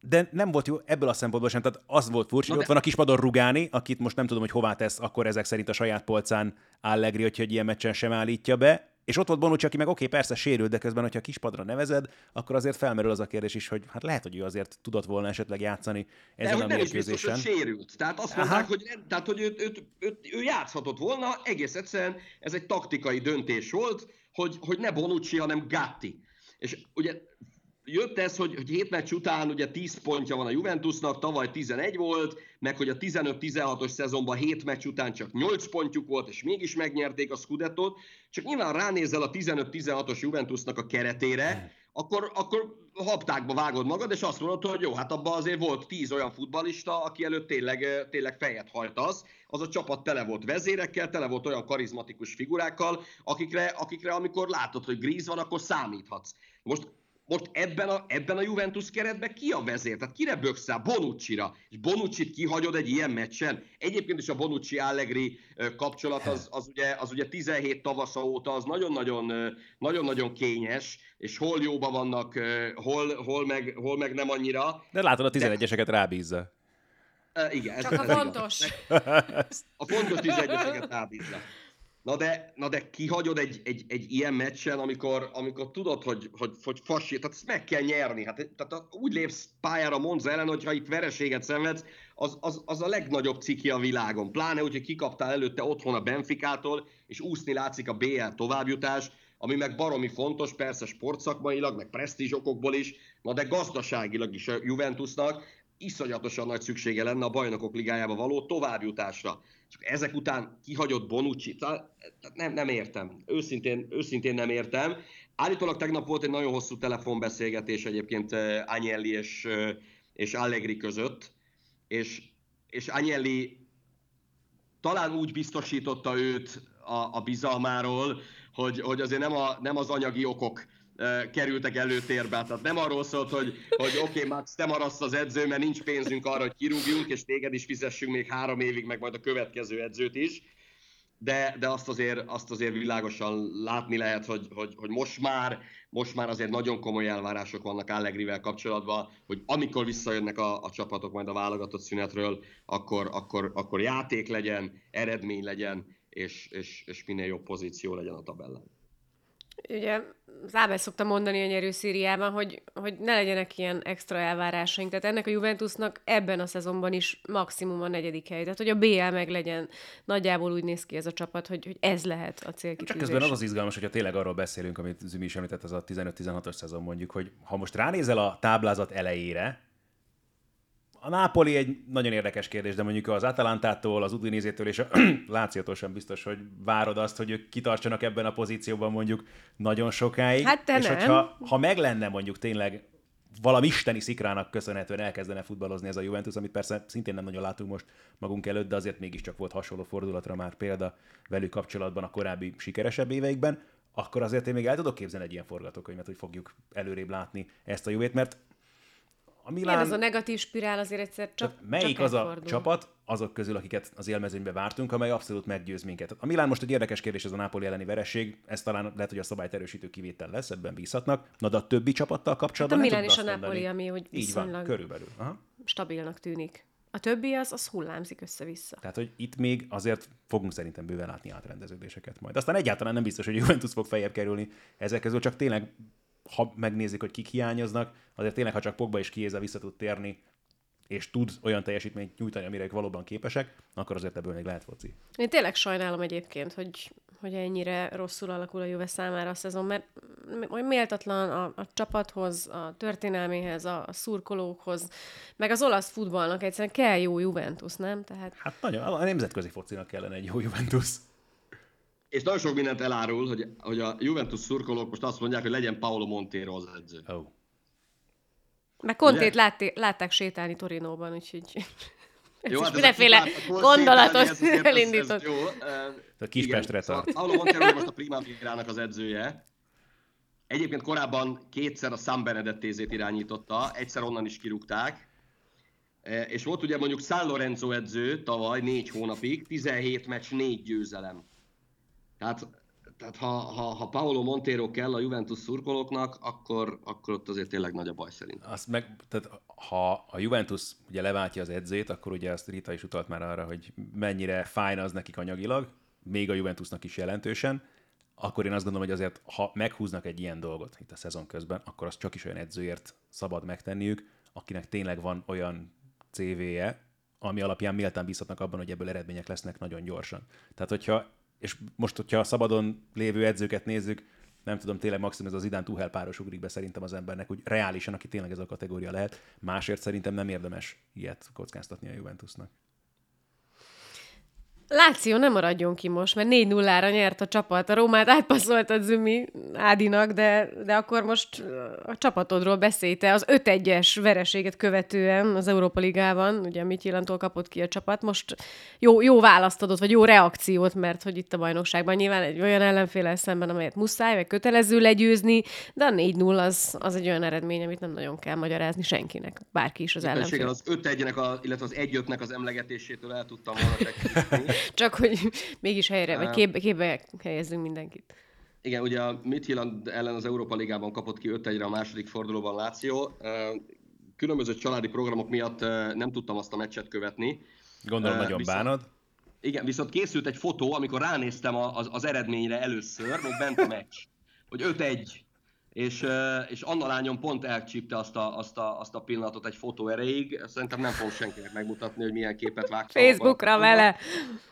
De nem volt jó ebből a szempontból sem, tehát az volt furcsa, hogy ott van a kispadon Rugani, akit most nem tudom, hogy hová tesz, akkor ezek szerint a saját polcán Allegri, hogyha egy ilyen meccsen sem állítja be. És ott volt Bonucci, aki meg oké, persze sérült, de közben, hogyha kispadra nevezed, akkor azért felmerül az a kérdés is, hogy hát lehet, hogy ő azért tudott volna esetleg játszani ezen a mérkőzésen. De hogy nem is biztos, hogy sérült. Tehát azt mondták, hogy ő játszhatott volna, egész egyszerűen ez egy taktikai döntés volt, hogy ne Bonucci, hanem Gatti. És ugye jött ez, hogy 7 meccs után ugye 10 pontja van a Juventusnak, tavaly 11 volt, meg hogy a 15-16-os szezonban 7 meccs után csak 8 pontjuk volt, és mégis megnyerték a Scudettót, csak nyilván ránézel a 15-16-os Juventusnak a keretére, akkor habtákba vágod magad, és azt mondod, hogy jó, hát abban azért volt 10 olyan futballista, aki előtt tényleg fejet hajtasz. Az a csapat tele volt vezérekkel, tele volt olyan karizmatikus figurákkal, akikre amikor látod, hogy Gríz van, akkor számíthatsz. Most ebben a Juventus keretben ki a vezér? Tehát kire böksz rá? Bonuccira. És Bonuccit kihagyod egy ilyen meccsen? Egyébként is a Bonucci-Allegri kapcsolat az ugye 17 tavasza óta az nagyon-nagyon kényes, és hol jóban vannak, hol meg nem annyira. De látod, a 11-eseket rábízza. Igen. Csak ez a fontos. A fontos 11-eseket rábízza. Na de kihagyod egy ilyen meccsen, amikor tudod, hogy fasít, tehát ezt meg kell nyerni. Hát, tehát úgy lépsz pályára Monza ellen, hogyha itt vereséget szenvedsz, az a legnagyobb ciki a világon. Pláne úgy, hogy kikaptál előtte otthon a Benficától, és úszni látszik a BL továbbjutás, ami meg baromi fontos, persze sportszakmailag, meg presztízsokokból is, na de gazdaságilag is a Juventusnak iszonyatosan nagy szüksége lenne a Bajnokok Ligájába való továbbjutásra. Csak ezek után kihagyott Bonucci, nem értem. Őszintén nem értem. Állítólag tegnap volt egy nagyon hosszú telefonbeszélgetés egyébként Agnelli és Allegri között, és Agnelli talán úgy biztosította őt a bizalmáról, hogy azért nem az anyagi okok kerültek előtérbe. Tehát nem arról szólt, hogy oké, Max, te maradsz az edző, mert nincs pénzünk arra, hogy kirúgjunk, és téged is fizessünk még 3 évig, meg majd a következő edzőt is. De azt azért világosan látni lehet, hogy most már azért nagyon komoly elvárások vannak Allegrivel kapcsolatban, hogy amikor visszajönnek a csapatok majd a válogatott szünetről, akkor játék legyen, eredmény legyen, és minél jobb pozíció legyen a tabellán. Ugye Zábel szokta mondani a Nyerő Szíriában, hogy ne legyenek ilyen extra elvárásaink. Tehát ennek a Juventusnak ebben a szezonban is maximum a 4. hely. Tehát, hogy a BL meg legyen. Nagyjából úgy néz ki ez a csapat, hogy ez lehet a célkitűzés. Csak közben az izgalmas, hogyha tényleg arról beszélünk, amit Zümi is említett, az a 15-16-os szezon mondjuk, hogy ha most ránézel a táblázat elejére, a Nápoli egy nagyon érdekes kérdés, de mondjuk az Atalantától, az Udinézétől és a Lációtól sem biztos, hogy várod azt, hogy ők kitartsanak ebben a pozícióban mondjuk nagyon sokáig. Hát és nem. Hogyha meg lenne mondjuk tényleg valami isteni szikrának köszönhetően elkezdene futballozni ez a Juventus, amit persze szintén nem nagyon látunk most magunk előtt, de azért mégiscsak volt hasonló fordulatra már példa velük kapcsolatban a korábbi sikeresebb éveikben, akkor azért én még el tudok képzelni egy ilyen forgatókönyvet, hogy fogjuk előrébb látni ezt a Juvét, mert a Milán... Igen, az a negatív spirál azért egyszer csak melyik az a csapat, azok közül, akiket az élmezőnybe vártunk, amely abszolút meggyőz minket. A Milán most egy érdekes kérdés, ez a Nápoli elleni vereség, ez talán lehet, hogy a szabályt erősítő kivétel lesz, ebben bízhatnak. Na, de a többi csapattal kapcsolatban hát a Milán és a Nápoli, ami úgy viszonylag körülbelül. Aha. Stabilnak tűnik. A többi az hullámzik össze-vissza. Tehát, hogy itt még azért fogunk szerintem bőven látni átrendeződéseket majd. Aztán egyáltalán nem biztos, hogy Juventus fog feljebb kerülni ezek közül, csak tényleg, ha megnézik, hogy kik hiányoznak, azért tényleg, ha csak Pogba és Chiesa vissza tud térni, és tud olyan teljesítményt nyújtani, amire valóban képesek, akkor azért ebből még lehet foci. Én tényleg sajnálom egyébként, hogy ennyire rosszul alakul a Juve számára a szezon, mert méltatlan a csapathoz, a történelméhez, a szurkolókhoz, meg az olasz futballnak egyszerűen kell jó Juventus, nem? Tehát... Hát nagyon, a nemzetközi focinak kellene egy jó Juventus. És nagyon sok mindent elárul, hogy a Juventus szurkolók most azt mondják, hogy legyen Paolo Montero az edző. Oh. Mert Contét látták sétálni Torinóban, úgyhogy jó, hát mindenféle gondolatot elindított. A Kispestre tart. Paolo Montero most a Primaverának az edzője. Egyébként korábban kétszer a San Benedettését irányította, egyszer onnan is kirúgták. És volt ugye mondjuk San Lorenzo edző tavaly 4 hónapig, 17 meccs, 4 győzelem. Tehát ha Paolo Montero kell a Juventus szurkolóknak, akkor ott azért tényleg nagy a baj szerint. Tehát ha a Juventus ugye leváltja az edzőt, akkor ugye azt Rita is utalt már arra, hogy mennyire fájna az nekik anyagilag, még a Juventusnak is jelentősen, akkor én azt gondolom, hogy azért, ha meghúznak egy ilyen dolgot itt a szezon közben, akkor azt csak is olyan edzőért szabad megtenniük, akinek tényleg van olyan CV-je, ami alapján méltán bízhatnak abban, hogy ebből eredmények lesznek nagyon gyorsan. Tehát és most, hogyha a szabadon lévő edzőket nézzük, nem tudom, tényleg maximum ez a Zidane-Tuchel páros ugrik be szerintem az embernek, úgy reálisan, aki tényleg ez a kategória lehet, másért szerintem nem érdemes ilyet kockáztatni a Juventusnak. Lazio nem maradjon ki most, mert 4-0-ra nyert a csapat. A Rómát átpasszolt a Zümi Ádinak, de akkor most a csapatodról beszélj te. Az 5-1-es vereséget követően az Európa Ligában, ugye a Mityilantól kapott ki a csapat, most jó választ adott, vagy jó reakciót, mert hogy itt a bajnokságban nyilván egy olyan ellenféllel szemben, amelyet muszáj, vagy kötelező legyőzni, de a 4-0 az egy olyan eredmény, amit nem nagyon kell magyarázni senkinek, bárki is az ellenfél. Az 5-1-nek, illetve az 1-5-nek az emlegetésétől el tudtam volna. Csak hogy mégis helyre, vagy képbe helyezzünk mindenkit. Igen, ugye a Midtjylland ellen az Európa Ligában kapott ki 5-1-re a második fordulóban Lazio. Különböző családi programok miatt nem tudtam azt a meccset követni. Gondolom nagyon bánod. Igen, viszont készült egy fotó, amikor ránéztem az eredményre először, még bent a meccs, hogy 5-1. És Anna lányom pont elcsípte azt a pillanatot egy fotó erejéig. Szerintem nem fogom senkinek megmutatni, hogy milyen képet vágtam. Facebookra vele!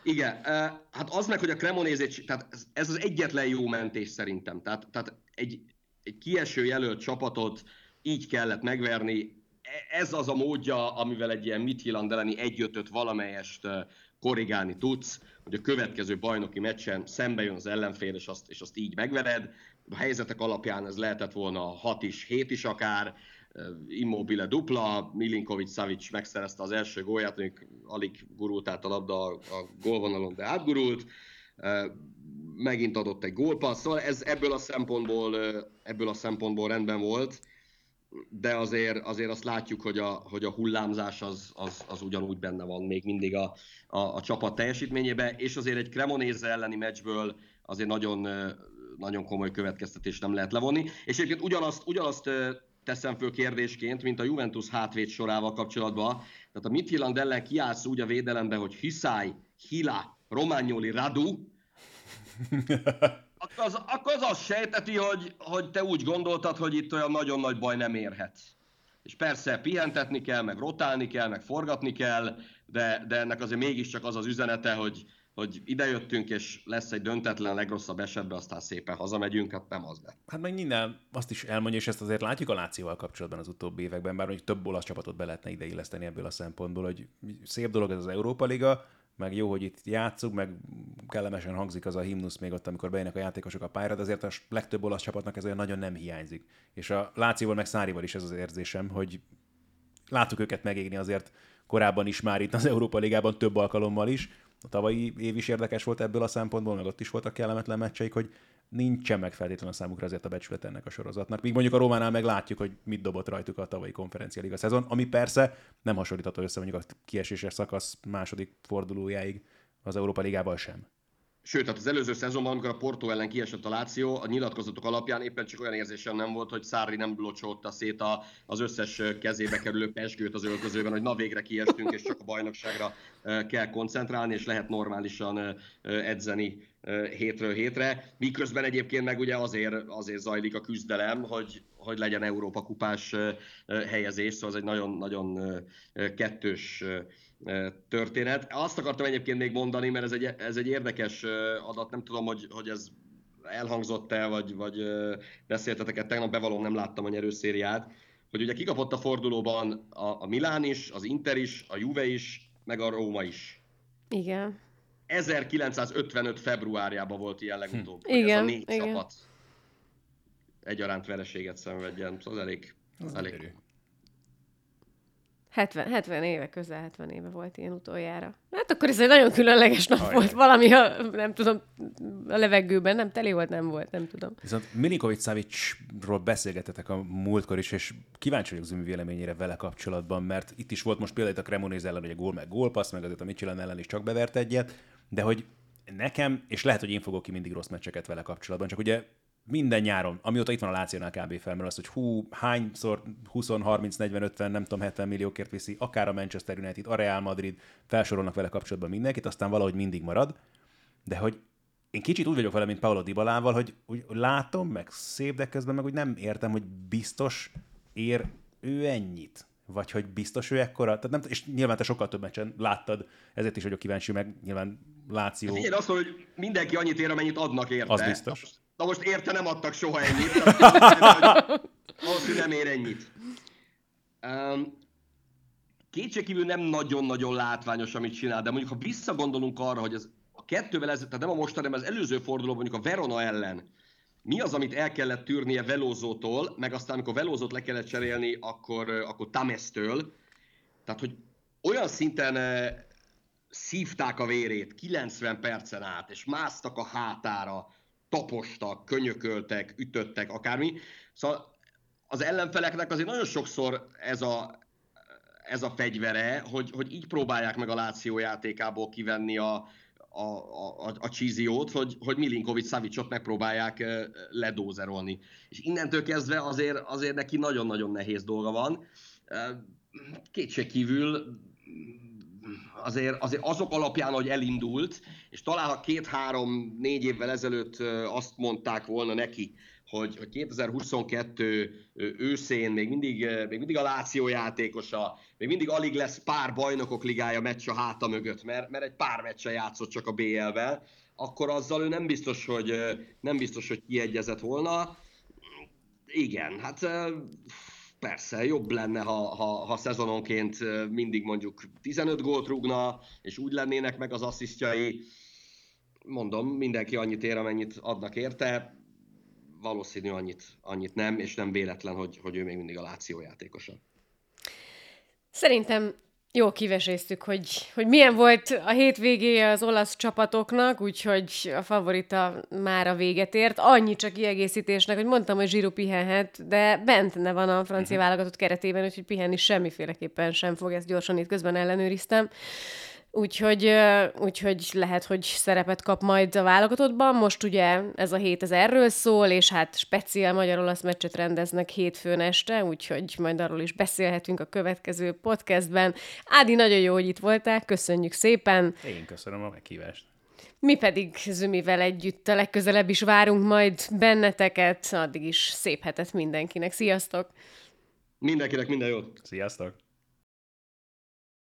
Igen, hát az meg, hogy a Cremonézét, tehát ez az egyetlen jó mentés szerintem. Tehát egy kieső jelölt csapatot így kellett megverni. Ez az a módja, amivel egy ilyen Midtjylland elleni 1-5-öt valamelyest korrigálni tudsz, hogy a következő bajnoki meccsen szembe jön az ellenfél, és azt így megvered. A helyzetek alapján ez lehetett volna 6 is, 7 is akár, Immobile dupla, Milinković-Savić megszerezte az első gólját, mondjuk alig gurult át a labda a gólvonalon, de átgurult, megint adott egy gólpassz, szóval ez ebből a szempontból rendben volt, de azért azt látjuk, hogy a hullámzás az ugyanúgy benne van még mindig a csapat teljesítményében, és azért egy Cremonese elleni meccsből azért nagyon komoly következtetés nem lehet levonni. És egyébként ugyanazt teszem föl kérdésként, mint a Juventus hátvéd sorával kapcsolatban. Tehát a Midtjylland ellen kiállsz úgy a védelembe, hogy Hiszály, Hila, Romagnoli, Radu, akkor az azt sejteti, hogy te úgy gondoltad, hogy itt olyan nagyon nagy baj nem érhet. És persze pihentetni kell, meg rotálni kell, meg forgatni kell, de ennek azért mégiscsak az az üzenete, hogy idejöttünk, és lesz egy döntetlen, legrosszabb esetben, aztán szépen hazamegyünk, hát nem az lett. Hát meg minden azt is elmondja, és ezt azért látjuk a Lációval kapcsolatban az utóbbi években, bár hogy több olasz csapatot be lehetne ideilleszteni ebből a szempontból, hogy szép dolog ez az Európa Liga, meg jó, hogy itt játszunk, meg kellemesen hangzik az a himnusz még ott, amikor bejönnek a játékosok a pályára, de azért a legtöbb olasz csapatnak ez olyan nagyon nem hiányzik. És a Lációval meg Szárival is ez az érzésem, hogy láttuk őket megégni azért korábban is már itt az Európa Ligában több alkalommal is, A tavalyi év is érdekes volt ebből a szempontból, meg ott is voltak kellemetlen meccseik, hogy nincsen meg feltétlenül a számukra azért a becsület ennek a sorozatnak. Míg mondjuk a Rómánál meg látjuk, hogy mit dobott rajtuk a tavalyi konferencia liga szezon, ami persze nem hasonlítható össze mondjuk a kieséses szakasz második fordulójáig az Európa Ligával sem. Sőt, hát az előző szezonban, amikor a Porto ellen kiesett a Láció, a nyilatkozatok alapján éppen csak olyan érzésem nem volt, hogy Sarri nem locsolta szét az összes kezébe kerülő pezsgőt az öltözőben, hogy na végre kiestünk, és csak a bajnokságra kell koncentrálni, és lehet normálisan edzeni hétről hétre. Miközben egyébként meg ugye azért zajlik a küzdelem, hogy legyen Európa kupás helyezés, szóval ez egy nagyon-nagyon kettős történet. Azt akartam egyébként még mondani, mert ez egy érdekes adat, nem tudom, hogy ez elhangzott-e, vagy beszéltetek-e, tegnap bevallom, nem láttam a nyerőszériát, hogy ugye kikapott a fordulóban a Milán is, az Inter is, a Juve is, meg a Róma is. Igen. 1955. februárjában volt ilyen legutóbb, hogy ez a négy csapat egyaránt vereséget szenvedjen, szóval elég. 70 éve, közel 70 éve volt ilyen utoljára. Hát akkor ez egy nagyon különleges nap volt. Valami, nem tudom, a levegőben nem teli volt, nem volt, nem tudom. Viszont Milinković-Savićról beszélgetetek a múltkor is, és kíváncsi vagyok Zümi véleményére vele kapcsolatban, mert itt is volt most például a Cremonese ellen, hogy a gól meg gólpassz, meg azért a Michelin ellen is csak bevert egyet, de hogy nekem, és lehet, hogy én fogok ki mindig rossz meccseket vele kapcsolatban, csak ugye minden nyáron, amióta itt van a Lációnál kb. Felmerül az, hogy hányszor 20, 30, 40, 50, nem tudom, 70 milliókért viszi, akár a Manchester United, a Real Madrid, felsorolnak vele kapcsolatban mindenkit, aztán valahogy mindig marad. De hogy én kicsit úgy vagyok vele, mint Paulo Dybalával, hogy úgy látom, meg szép, de közben meg úgy nem értem, hogy biztos ér ő ennyit. Vagy hogy biztos ő ekkora? Tehát nem, és nyilván te sokkal több meccsen láttad, ezért is vagyok kíváncsi, meg nyilván Láció. Én azt mondom, hogy mindenki annyit ér, amennyit adnak érte. Az biztos. Na most érte nem adtak soha ennyit, valószínűleg nem ér ennyit. Kétségkívül nem nagyon-nagyon látványos, amit csinál, de mondjuk ha visszagondolunk arra, hogy ez a kettővel, tehát nem a mostani, hanem az előző fordulóban, mondjuk a Verona ellen, mi az, amit el kellett tűrnie Velózótól, meg aztán, amikor Velózót le kellett cserélni, akkor Tamesztől, tehát hogy olyan szinten szívták a vérét 90 percen át, és másztak a hátára, tapostak, könyököltek, ütöttek, akármi. Szóval az ellenfeleknek azért nagyon sokszor ez a fegyvere, hogy így próbálják meg a Láció játékából kivenni a csíziót, hogy Milinković-Savićot megpróbálják ledózerolni. És innentől kezdve azért neki nagyon-nagyon nehéz dolga van. Kétségkívül azért azok alapján, hogy elindult, és talán ha 2-3-4 évvel ezelőtt azt mondták volna neki, hogy 2022 őszén még mindig a Láció játékosa, még mindig alig lesz pár bajnokok ligája meccs a háta mögött, mert egy pár meccsen játszott csak a BL-vel, akkor azzal ő nem biztos, hogy kiegyezett volna. Igen, hát persze, jobb lenne, ha szezononként mindig mondjuk 15 gólt rúgna, és úgy lennének meg az asszisztjai. Mondom, mindenki annyit ér, amennyit adnak érte. Valószínű annyit nem, és nem véletlen, hogy ő még mindig a Láció játékosa. Szerintem jól kiveséztük, hogy milyen volt a hétvégéje az olasz csapatoknak, úgyhogy a favorita már a véget ért. Annyi csak kiegészítésnek, hogy mondtam, hogy Giroud pihenhet, de benne van a francia válogatott keretében, úgyhogy pihenni semmiféleképpen sem fog, ezt gyorsan itt közben ellenőriztem. Úgyhogy lehet, hogy szerepet kap majd a válogatottban. Most ugye ez a hét ez erről szól, és hát speciál magyar-olasz meccset rendeznek hétfőn este, úgyhogy majd arról is beszélhetünk a következő podcastben. Ádi, nagyon jó, hogy itt voltál, köszönjük szépen! Én köszönöm a meghívást! Mi pedig Zümivel együtt a legközelebb is várunk majd benneteket, addig is szép hetet mindenkinek. Sziasztok! Mindenkinek minden jót! Sziasztok!